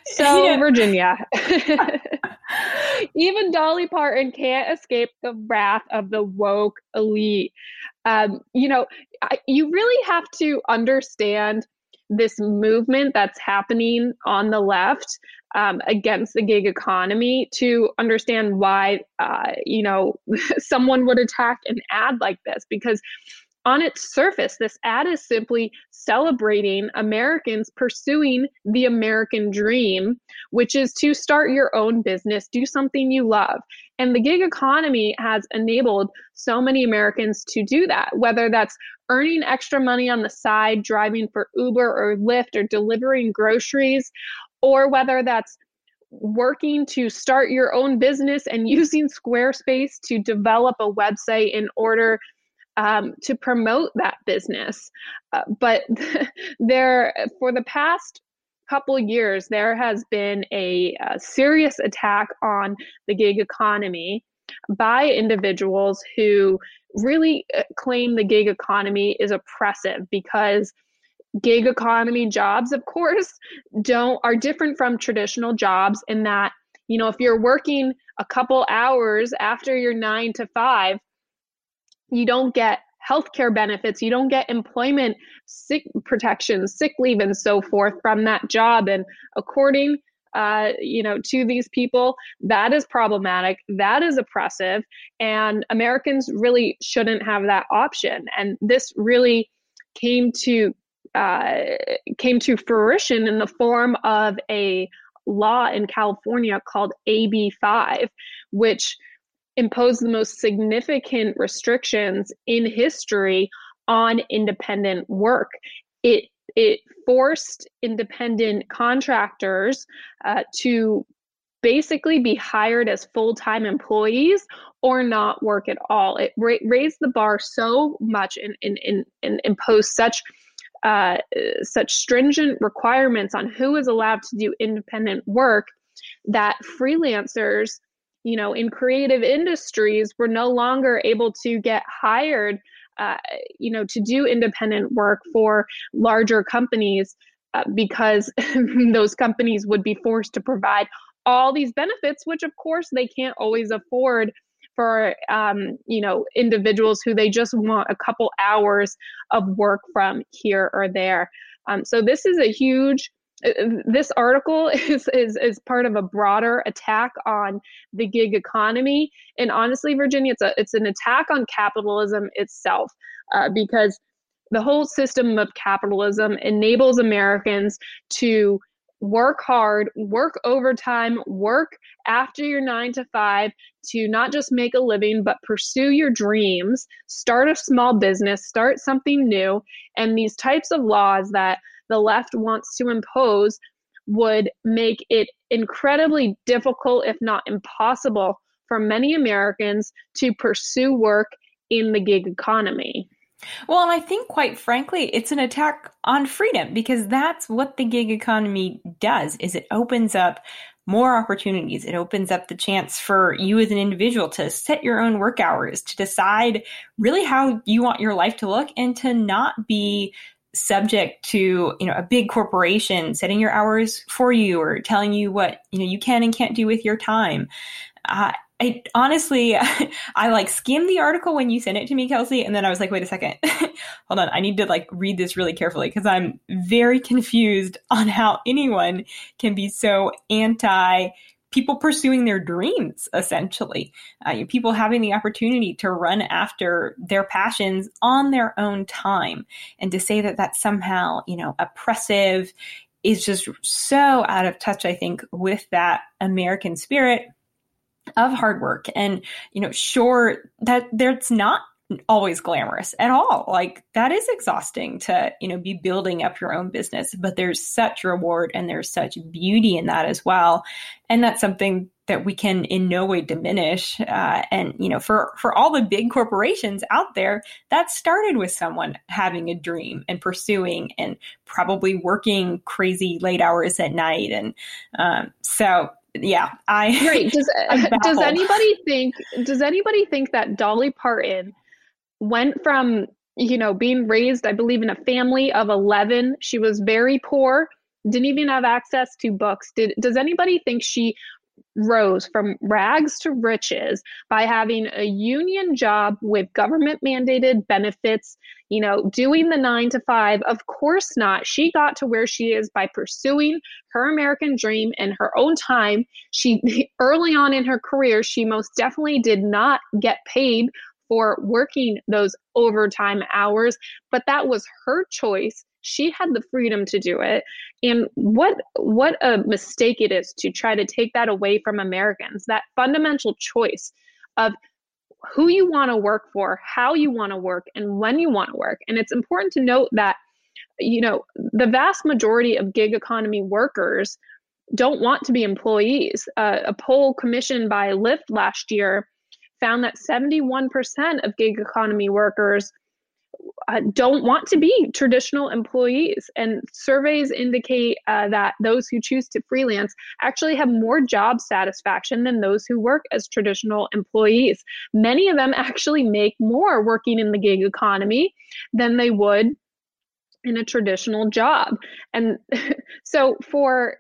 So, yeah. Virginia, even Dolly Parton can't escape the wrath of the woke elite. Um, you know, I, you really have to understand this movement that's happening on the left um, against the gig economy to understand why, uh, you know, someone would attack an ad like this, because on its surface, this ad is simply celebrating Americans pursuing the American dream, which is to start your own business, do something you love. And the gig economy has enabled so many Americans to do that, whether that's earning extra money on the side, driving for Uber or Lyft or delivering groceries, or whether that's working to start your own business and using Squarespace to develop a website in order Um, to promote that business. Uh, but there, for the past couple years, there has been a, a serious attack on the gig economy by individuals who really claim the gig economy is oppressive, because gig economy jobs, of course, don't are different from traditional jobs in that, you know, if you're working a couple hours after your nine to five, you don't get healthcare benefits, you don't get employment sick protections, sick leave, and so forth from that job. And according uh, you know, to these people, that is problematic, that is oppressive, and Americans really shouldn't have that option. And this really came to uh, came to fruition in the form of a law in California called A B five, which imposed the most significant restrictions in history on independent work. It it forced independent contractors uh, to basically be hired as full-time employees or not work at all. It ra- raised the bar so much and, and, and, and imposed such uh, such stringent requirements on who is allowed to do independent work that freelancers, you know, in creative industries, we're no longer able to get hired, uh, you know, to do independent work for larger companies uh, because those companies would be forced to provide all these benefits, which, of course, they can't always afford for, um, you know, individuals who they just want a couple hours of work from here or there. Um, so this is a huge This article is, is is part of a broader attack on the gig economy, and honestly, Virginia, it's a it's an attack on capitalism itself, uh, because the whole system of capitalism enables Americans to work hard, work overtime, work after your nine to five to not just make a living, but pursue your dreams, start a small business, start something new, and these types of laws that the left wants to impose would make it incredibly difficult, if not impossible, for many Americans to pursue work in the gig economy. Well, and I think, quite frankly, it's an attack on freedom, because that's what the gig economy does, is it opens up more opportunities. It opens up the chance for you as an individual to set your own work hours, to decide really how you want your life to look, and to not be subject to, you know, a big corporation setting your hours for you or telling you what, you know, you can and can't do with your time. Uh, I honestly, I, I like skimmed the article when you sent it to me, Kelsey. And then I was like, wait a second, hold on. I need to like read this really carefully, because I'm very confused on how anyone can be so anti people pursuing their dreams, essentially, uh, people having the opportunity to run after their passions on their own time. And to say that that's somehow, you know, oppressive is just so out of touch, I think, with that American spirit of hard work. And, you know, sure, that that's not always glamorous at all. Like, that is exhausting to, you know, be building up your own business, but there's such reward and there's such beauty in that as well. And that's something that we can in no way diminish. Uh, and, you know, for, for all the big corporations out there, that started with someone having a dream and pursuing and probably working crazy late hours at night. And um, so, yeah, I. Right. Does, does anybody think, does anybody think that Dolly Parton went from, you know, being raised, I believe, in a family of eleven, she was very poor, didn't even have access to books. Did, does anybody think she rose from rags to riches by having a union job with government mandated benefits, you know, doing the nine to five? Of course not. She got to where she is by pursuing her American dream in her own time. She early on in her career, she most definitely did not get paid for working those overtime hours, but that was her choice. She had the freedom to do it. And what what a mistake it is to try to take that away from Americans, that fundamental choice of who you want to work for, how you want to work, and when you want to work. And it's important to note that, you know, the vast majority of gig economy workers don't want to be employees. Uh, a poll commissioned by Lyft last year found that seventy-one percent of gig economy workers Uh, don't want to be traditional employees. And surveys indicate uh, that those who choose to freelance actually have more job satisfaction than those who work as traditional employees. Many of them actually make more working in the gig economy than they would in a traditional job. And so for,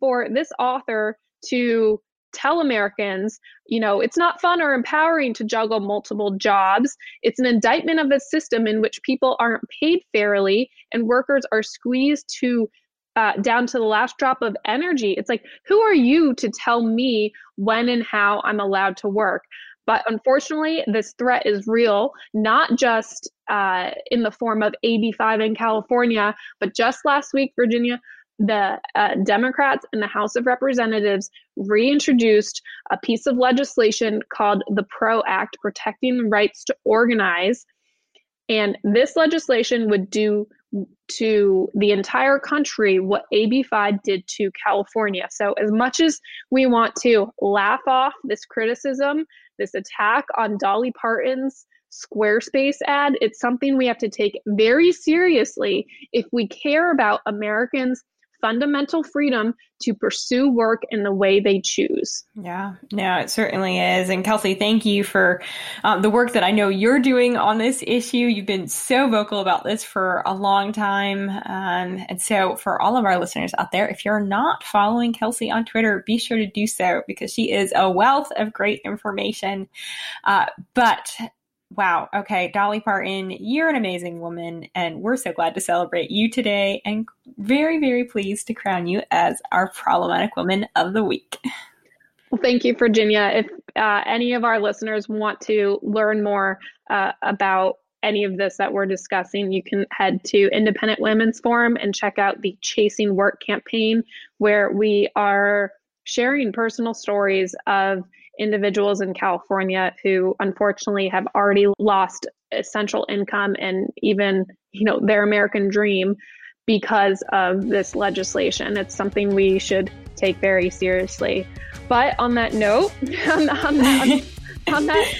for this author to tell Americans, you know, it's not fun or empowering to juggle multiple jobs. It's an indictment of a system in which people aren't paid fairly and workers are squeezed to uh, down to the last drop of energy. It's like, who are you to tell me when and how I'm allowed to work? But unfortunately, this threat is real, not just uh, in the form of A B five in California, but just last week, Virginia, the uh, Democrats in the House of Representatives reintroduced a piece of legislation called the PRO Act, protecting the rights to organize. And this legislation would do to the entire country what A B five did to California. So as much as we want to laugh off this criticism, this attack on Dolly Parton's Squarespace ad, it's something we have to take very seriously if we care about Americans' fundamental freedom to pursue work in the way they choose. Yeah, no, it certainly is. And Kelsey, thank you for um, the work that I know you're doing on this issue. You've been so vocal about this for a long time. Um, and so for all of our listeners out there, if you're not following Kelsey on Twitter, be sure to do so because she is a wealth of great information. Uh, but wow. Okay. Dolly Parton, you're an amazing woman, and we're so glad to celebrate you today and very, very pleased to crown you as our Problematic Woman of the Week. Well, thank you, Virginia. If uh, any of our listeners want to learn more uh, about any of this that we're discussing, you can head to Independent Women's Forum and check out the Chasing Work campaign, where we are sharing personal stories of individuals in California who unfortunately have already lost essential income and even, you know, their American dream because of this legislation. It's something we should take very seriously. But on that note, on, on, on, on that,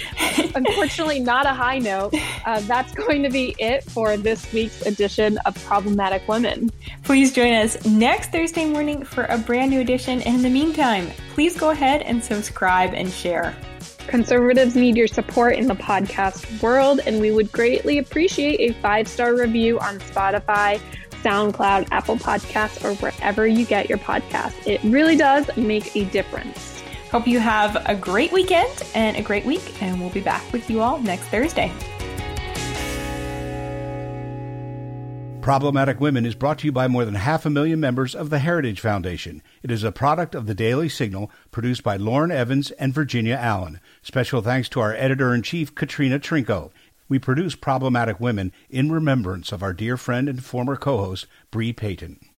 unfortunately not a high note, uh, that's going to be it for this week's edition of Problematic Women. Please join us next Thursday morning for a brand new edition. In the meantime, please go ahead and subscribe and share. Conservatives need your support in the podcast world, and we would greatly appreciate a five-star review on Spotify, SoundCloud, Apple Podcasts, or wherever you get your podcasts. It really does make a difference. Hope you have a great weekend and a great week, and we'll be back with you all next Thursday. Problematic Women is brought to you by more than half a million members of the Heritage Foundation. It is a product of the Daily Signal, produced by Lauren Evans and Virginia Allen. Special thanks to our editor-in-chief, Katrina Trinko. We produce Problematic Women in remembrance of our dear friend and former co-host, Bree Payton.